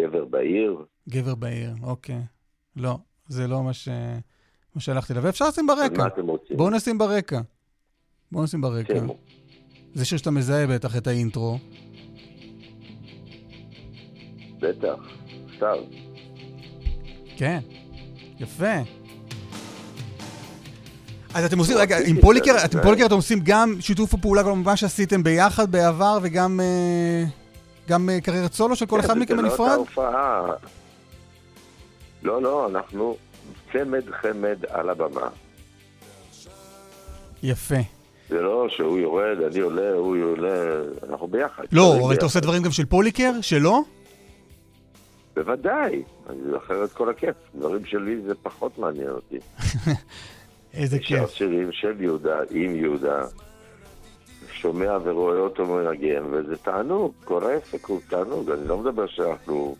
גבר בעיר. גבר בעיר, אוקיי. לא, זה לא מה ש... מה שהלכתי לה. ואפשר לשים ברקע. בואו נשים ברקע. בואו נשים ברקע. זה שיר שאתה מזהה בטח את האינטרו. בטח. סתיו. כן. יפה. אז אתם עושים, רגע, עם פוליקר, אתם פוליקר, אתם עושים גם שיתוף הפעולה, כלומר שעשיתם ביחד בעבר, וגם גם קריירת סולו של כל אחד מכם הנפרד? זה לא אותה הופעה. לא, לא, אנחנו צמד חמד על הבמה. יפה. זה לא שהוא יורד, אני עולה, הוא יעולה, אנחנו ביחד. לא, אתה עושה דברים גם של פוליקר, שלא? בוודאי, אחרת כל הכיף. דברים שלי זה פחות מעניין אותי. איזה כיף. יש שירים של יהודה, עם יהודה, שומע ורואה אותו מנגן, וזה תענוג, כל העסק הוא תענוג. אני לא מדבר שאנחנו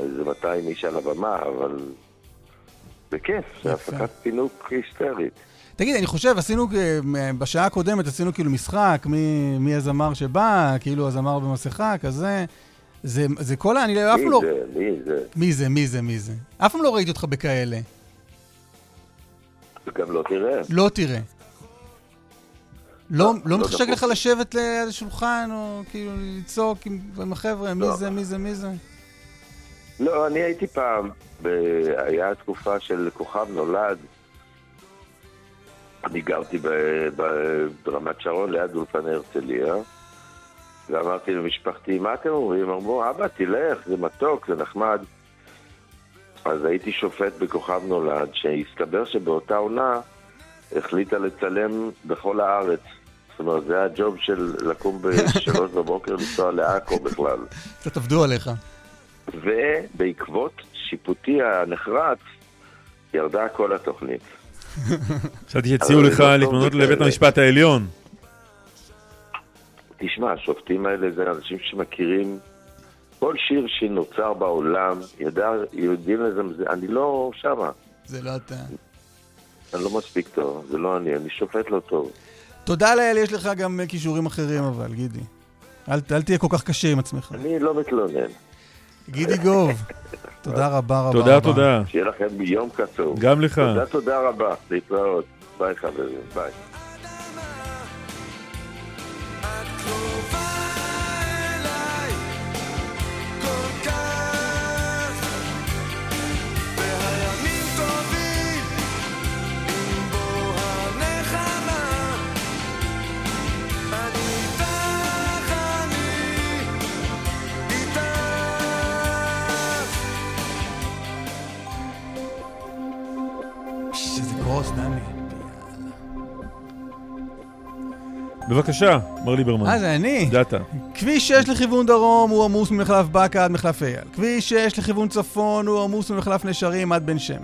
איזה מאתיים איש על הבמה, אבל זה כיף, זה הפקת פינוק היסטרית. תגיד, אני חושב, עשינו, בשעה הקודמת עשינו כאילו משחק, מי, מי הזמר שבא, כאילו הזמר במסכה, כזה, זה, זה כל ה... אני אף לא... מי זה? מי זה, מי זה, מי זה? אף פעם לא ראיתי אותך בכאלה. גם לא תראה. לא תראה. לא, לא מתחשק לך לשבת ליד השולחן, או כאילו לצעוק עם החבר'ה, מי זה, מי זה, מי זה? לא, אני הייתי פעם, היה תקופה של כוכב נולד, אני גרתי ברמת שרון ליד אולפני הרצליה, ואמרתי למשפחתי, מה אתם אומרים? אמרו, אבא, תלך, זה מתוק, זה נחמד. אז הייתי שופט בכוכב נולד, שהסתבר שבאותה עונה החליטה לצלם בכל הארץ. זאת אומרת, זה הג'וב של לקום בשלוש בבוקר לנסוע לעכו בכלל. אתה תעבדו עליך. ובעקבות שיפוטי הנחרץ, ירדה כל התוכנית. חשבתי שהציעו לך להתמנות לבית המשפט העליון. תשמע, השופטים האלה זה אנשים שמכירים כל שיר שנוצר בעולם, יודעים לזה, אני לא שמה. זה לא אתה. אני לא מספיק טוב, זה לא אני, אני שופט לא טוב. תודה לאל, יש לך גם כישורים אחרים אבל, גידי. אל תהיה כל כך קשה עם עצמך. אני לא מתלונן. גידי גוב, תודה רבה רבה. תודה, תודה. שיהיה לכם ביום קצור. גם לך. תודה, תודה רבה. להתראות. ביי חברים, ביי. בבקשה, מר ליברמן. אה, זה אני. דאטה. כביש שש לכיוון דרום הוא עמוס ממחלף בקה עד מחלף אייל. כביש שש לכיוון צפון הוא עמוס ממחלף נשרים עד בן שמן.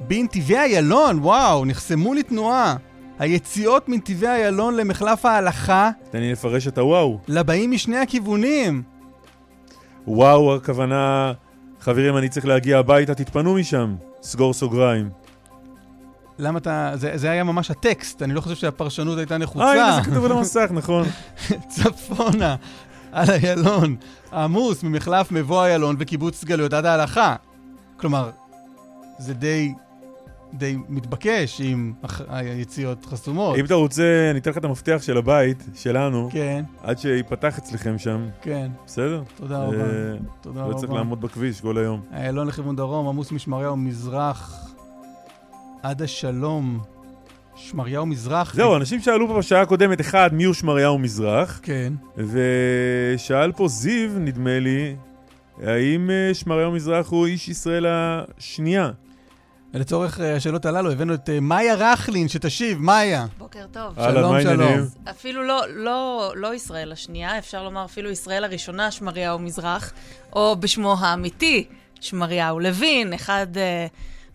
בנתיבי איילון, וואו, נחסמו לתנועה. היציאות מנתיבי איילון למחלף ההלכה. תן לי לפרש את הוואו. לבאים משני הכיוונים. וואו, הכוונה, חברים, אני צריך להגיע הביתה, תתפנו משם. סגור סוגריים. למה אתה... זה, זה היה ממש הטקסט, אני לא חושב שהפרשנות הייתה נחוצה. אה, הנה זה כתוב על המסך, נכון. צפונה, על איילון, עמוס ממחלף מבוא איילון וקיבוץ סגלויות עד ההלכה. כלומר, זה די, די מתבקש עם היציאות חסומות. אם אתה רוצה, אני אתן לך את המפתח של הבית, שלנו, כן. עד שיפתח אצלכם שם. כן. בסדר? תודה רבה. אה, תודה רבה. לא צריך לעמוד בכביש כל היום. איילון לכיוון דרום, עמוס משמריהו מזרח... עד השלום, שמריהו מזרח. זהו, אנשים שאלו פה בשעה הקודמת, אחד, מי הוא שמריהו מזרח? כן. ושאל פה זיו, נדמה לי, האם שמריהו מזרח הוא איש ישראל השנייה? לצורך השאלות הללו, הבאנו את מאיה רחלין, שתשיב, מאיה. בוקר טוב. שלום, שלום. אפילו לא ישראל השנייה, אפשר לומר אפילו ישראל הראשונה, שמריהו מזרח, או בשמו האמיתי, שמריהו לוין, אחד...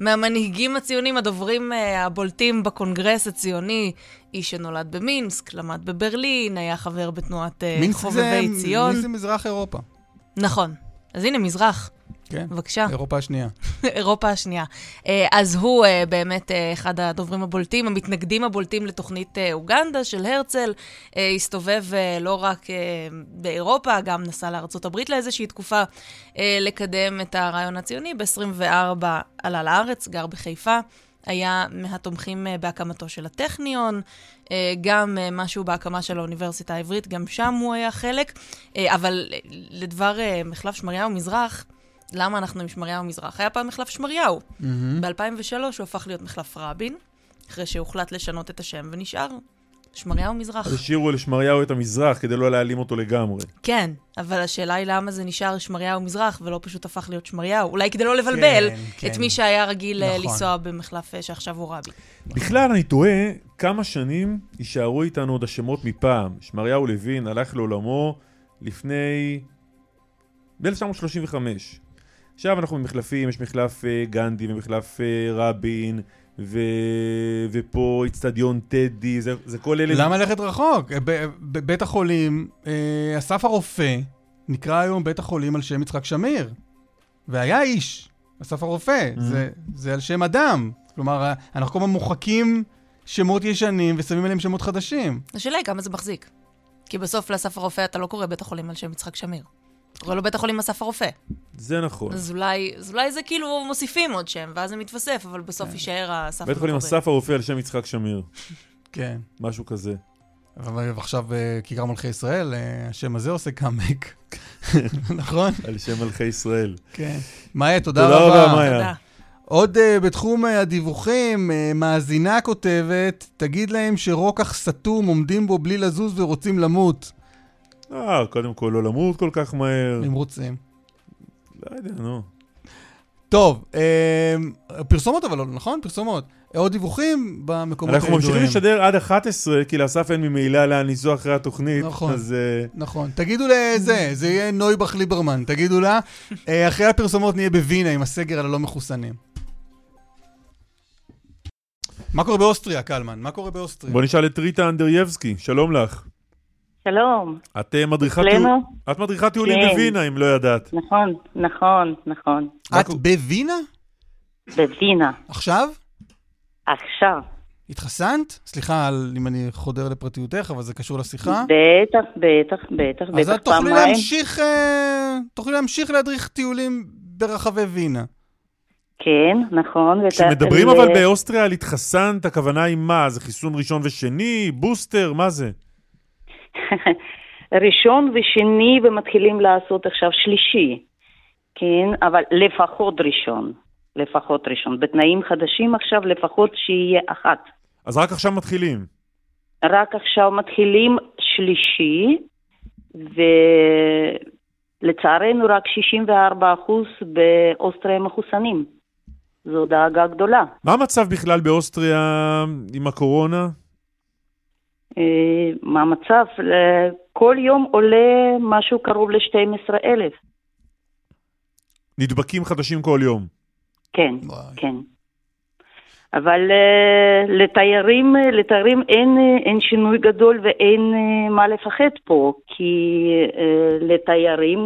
מהמנהיגים הציונים הדוברים הבולטים בקונגרס הציוני, איש שנולד במינסק, למד בברלין, היה חבר בתנועת חובבי ציון. מינסק זה מזרח אירופה. נכון. אז הנה, מזרח. כן. בבקשה. אירופה השנייה. אירופה השנייה. אז הוא באמת אחד הדוברים הבולטים, המתנגדים הבולטים לתוכנית אוגנדה של הרצל, הסתובב לא רק באירופה, גם נסע לארצות הברית לאיזושהי תקופה לקדם את הרעיון הציוני. ב-עשרים וארבע עלה לארץ, גר בחיפה, היה מהתומכים בהקמתו של הטכניון, גם משהו בהקמה של האוניברסיטה העברית, גם שם הוא היה חלק, אבל לדבר מחלף שמריהו מזרח, למה אנחנו עם שמריהו מזרח? היה פעם מחלף שמריהו. Mm-hmm. ב-אלפיים ושלוש הוא הפך להיות מחלף רבין, אחרי שהוחלט לשנות את השם ונשאר שמריהו מזרח. השאירו לשמריהו את המזרח כדי לא להעלים אותו לגמרי. כן, אבל השאלה היא למה זה נשאר שמריהו מזרח ולא פשוט הפך להיות שמריהו. אולי כדי לא לבלבל את מי שהיה רגיל לנסוע במחלף שעכשיו הוא רבי. בכלל אני תוהה כמה שנים יישארו איתנו עוד השמות מפעם. שמריהו לוין הלך לעולמו לפני ב-אלף תשע מאות שלושים וחמש. עכשיו אנחנו במחלפים, יש מחלף גנדי ומחלף רבין, ופה אצטדיון טדי, זה כל אלה... למה ללכת רחוק? בית החולים, אסף הרופא, נקרא היום בית החולים על שם יצחק שמיר, והיה איש, אסף הרופא, זה על שם אדם. כלומר, אנחנו כל הזמן מוחקים שמות ישנים ושמים עליהם שמות חדשים. השאלה היא כמה זה מחזיק. כי בסוף לאסף הרופא אתה לא קורא בית החולים על שם יצחק שמיר. קורא לו בית החולים אסף הרופא. זה נכון. אז אולי, אז אולי זה כאילו מוסיפים עוד שם, ואז זה מתווסף, אבל בסוף יישאר הסף הרופא. בית חולים אסף הרופא על שם יצחק שמיר. כן. משהו כזה. אבל עכשיו, כיכר מלכי ישראל, השם הזה עושה קאמק. נכון? על שם מלכי ישראל. כן. מאיה, תודה רבה. תודה רבה, מאיה. עוד בתחום הדיווחים, מאזינה כותבת, תגיד להם שרוקח סתום עומדים בו בלי לזוז ורוצים למות. אה, קודם כל לא למות כל כך מהר. הם רוצים. לא יודע, נו. טוב, פרסומות אבל לא, נכון? פרסומות. עוד דיווחים במקומות הידועים. אנחנו ממשיכים לשדר עד אחת עשרה, כי לאסף אין ממילא להניסו אחרי התוכנית. נכון, נכון. תגידו לזה, זה יהיה נויבך ליברמן, תגידו לה. אחרי הפרסומות נהיה בווינה עם הסגר על הלא מחוסנים. מה קורה באוסטריה, קלמן? מה קורה באוסטריה? בוא נשאל את ריטה אנדר יבסקי, שלום לך. שלום. את מדריכת טיולים בווינה, אם לא ידעת. נכון, נכון, נכון. את בווינה? בווינה. עכשיו? עכשיו. התחסנת? סליחה אם אני חודר לפרטיותך, אבל זה קשור לשיחה. בטח, בטח, בטח, בטח. אז את תוכלי להמשיך, תוכלי להמשיך להדריך טיולים ברחבי ווינה. כן, נכון. כשמדברים אבל באוסטריה על התחסנת, הכוונה היא מה? זה חיסון ראשון ושני? בוסטר? מה זה? ראשון ושני ומתחילים לעשות עכשיו שלישי, כן, אבל לפחות ראשון, לפחות ראשון, בתנאים חדשים עכשיו לפחות שיהיה אחת. אז רק עכשיו מתחילים? רק עכשיו מתחילים שלישי, ולצערנו רק שישים וארבעה אחוז באוסטריה מחוסנים. זו דאגה גדולה. מה המצב בכלל באוסטריה עם הקורונה? מה המצב? כל יום עולה משהו קרוב ל-שנים עשר אלף. נדבקים חדשים כל יום? כן, כן. אבל לתיירים, לתיירים אין שינוי גדול ואין מה לפחד פה, כי לתיירים,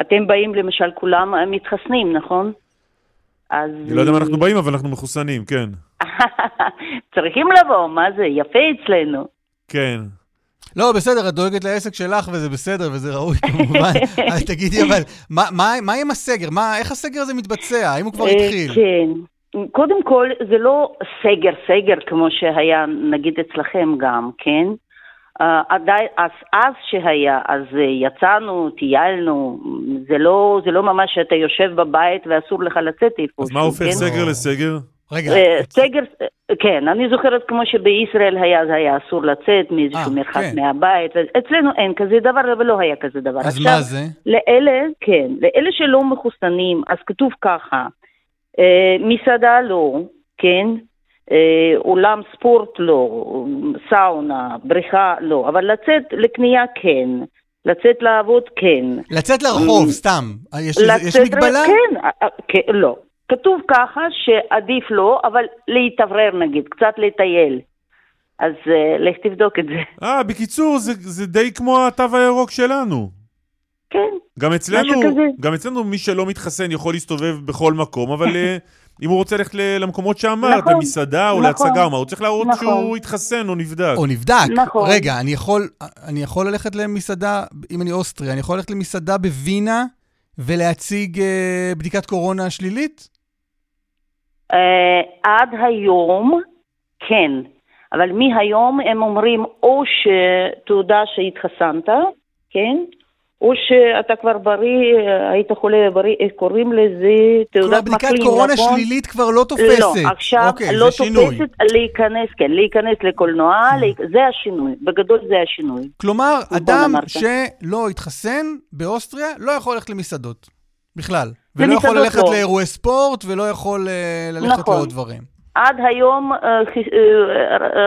אתם באים למשל כולם מתחסנים, נכון? אני לא יודע מה אנחנו באים, אבל אנחנו מחוסנים, כן. צריכים לבוא, מה זה? יפה אצלנו. כן. לא, בסדר, את דואגת לעסק שלך, וזה בסדר, וזה ראוי כמובן. תגידי, אבל מה עם הסגר? איך הסגר הזה מתבצע? האם הוא כבר התחיל? כן. קודם כל, זה לא סגר, סגר, כמו שהיה, נגיד, אצלכם גם, כן? עדיין, אז אז שהיה, אז יצאנו, טיילנו, זה לא, זה לא ממש שאתה יושב בבית ואסור לך לצאת איפה. אז מה הופך סגר לסגר? רגע. סגר, כן, אני זוכרת כמו שבישראל היה, זה היה אסור לצאת מאיזשהו מרחק מהבית. אצלנו אין כזה דבר, אבל לא היה כזה דבר. אז מה זה? לאלה, כן, לאלה שלא מחוסנים, אז כתוב ככה, מסעדה לא, כן, אולם ספורט לא, סאונה, בריכה לא, אבל לצאת לקנייה כן, לצאת לעבוד כן. לצאת לרחוב סתם, יש מגבלה? כן, לא. כתוב ככה שעדיף לא, אבל להתאוורר נגיד, קצת לטייל. אז לך תבדוק את זה. אה, בקיצור, זה, זה די כמו התו הירוק שלנו. כן. גם אצלנו, גם אצלנו מי שלא מתחסן יכול להסתובב בכל מקום, אבל אם הוא רוצה ללכת למקומות שאמרת, למסעדה או להצגה, הוא צריך להראות שהוא התחסן או נבדק. או נבדק. רגע, אני יכול, אני יכול ללכת למסעדה, אם אני אוסטריה, אני יכול ללכת למסעדה בווינה ולהציג בדיקת קורונה שלילית? עד היום, כן. אבל מהיום הם אומרים או שתעודה שהתחסנת, כן? או שאתה כבר בריא, היית חולה בריא, קוראים לזה תעודת מחלים. בדיקת קורונה שלילית כבר לא תופסת. לא, עכשיו לא תופסת להיכנס, כן, להיכנס לקולנוע, זה השינוי, בגדול זה השינוי. כלומר, אדם שלא התחסן באוסטריה לא יכול ללכת למסעדות, בכלל. ולא יכול ללכת לאירועי ספורט, ולא יכול ללכת לעוד דברים. עד היום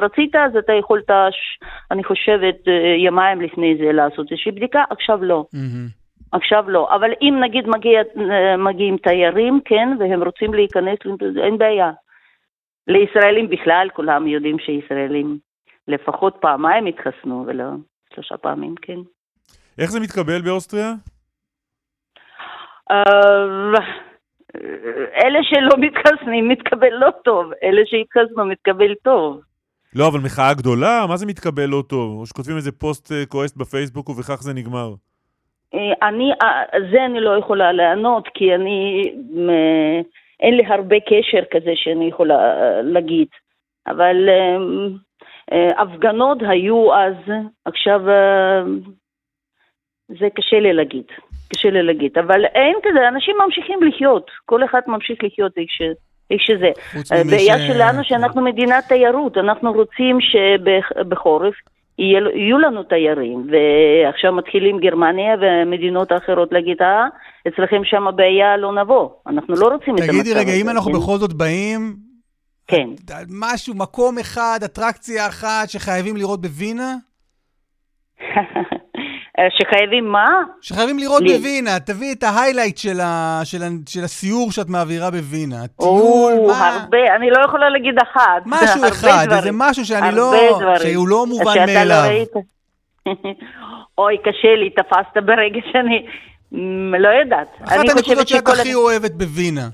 רצית, אז אתה יכולת, אני חושבת, ימיים לפני זה לעשות איזושהי בדיקה, עכשיו לא. עכשיו לא. אבל אם נגיד מגיעים תיירים, כן, והם רוצים להיכנס, אין בעיה. לישראלים בכלל, כולם יודעים שישראלים לפחות פעמיים התחסנו, ולא שלושה פעמים, כן. איך זה מתקבל באוסטריה? אלה שלא מתחסנים מתקבל לא טוב, אלה שהתחסנו מתקבל טוב. לא, אבל מחאה גדולה, מה זה מתקבל לא טוב? או שכותבים איזה פוסט כועס בפייסבוק ובכך זה נגמר? אני, זה אני לא יכולה לענות, כי אני, אין לי הרבה קשר כזה שאני יכולה להגיד. אבל הפגנות היו אז, עכשיו זה קשה לי להגיד. קשה לי להגיד, אבל אין כזה, אנשים ממשיכים לחיות, כל אחד ממשיך לחיות איך שזה. בעיה שלנו שאנחנו מדינת תיירות, אנחנו רוצים שבחורף יהיו לנו תיירים, ועכשיו מתחילים גרמניה ומדינות אחרות להגיד, אה, אצלכם שם הבעיה לא נבוא, אנחנו לא רוצים את המצב. תגידי רגע, אם אנחנו בכל זאת באים, משהו, מקום אחד, אטרקציה אחת שחייבים לראות בווינה? שחייבים מה? שחייבים לראות לי. בווינה, תביא את ההיילייט של, ה... של, ה... של הסיור שאת מעבירה בווינה. או, מה... הרבה, אני לא יכולה להגיד אחד. משהו אחד, דברים. זה משהו שאני לא, שהוא לא מובן מאליו. לא אוי, קשה לי, תפסת ברגע שאני לא יודעת. אחת הנקודות שאת הכי אני... אוהבת בווינה.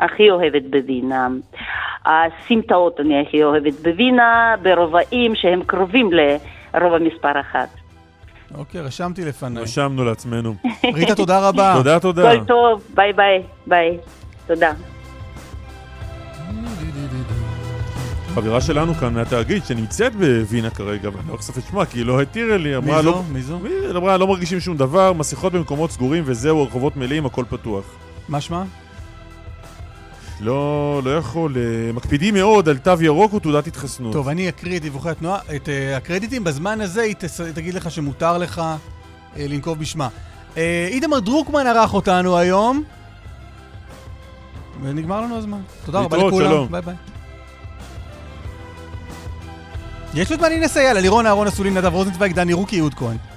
הכי אוהבת בווינה. הסמטאות אני הכי אוהבת בווינה, ברובעים שהם קרובים לרובע מספר אחת. אוקיי, רשמתי לפניי. רשמנו לעצמנו. ריטה, תודה רבה. תודה, תודה. כל טוב, ביי ביי, ביי. תודה. חברה שלנו כאן מהתאגיד, שנמצאת בווינה כרגע, ואני לא חשפת שמה, כי היא לא התירה לי. מי זו? מי זו? היא אמרה, לא מרגישים שום דבר, מסיכות במקומות סגורים, וזהו, הרחובות מלאים, הכל פתוח. מה שמה? לא, לא יכול, מקפידים מאוד על תו ירוק ותעודת התחסנות. טוב, אני אקריא את דיווחי התנועה, את הקרדיטים, בזמן הזה היא תגיד לך שמותר לך לנקוב בשמה. איתמר דרוקמן ערך אותנו היום, ונגמר לנו הזמן. תודה רבה לכולם, ביי ביי. יש עוד מה אני נסייל, לירון אהרון אסולין, נדב רוזנצוויג, דני רוקי, יהוד כהן.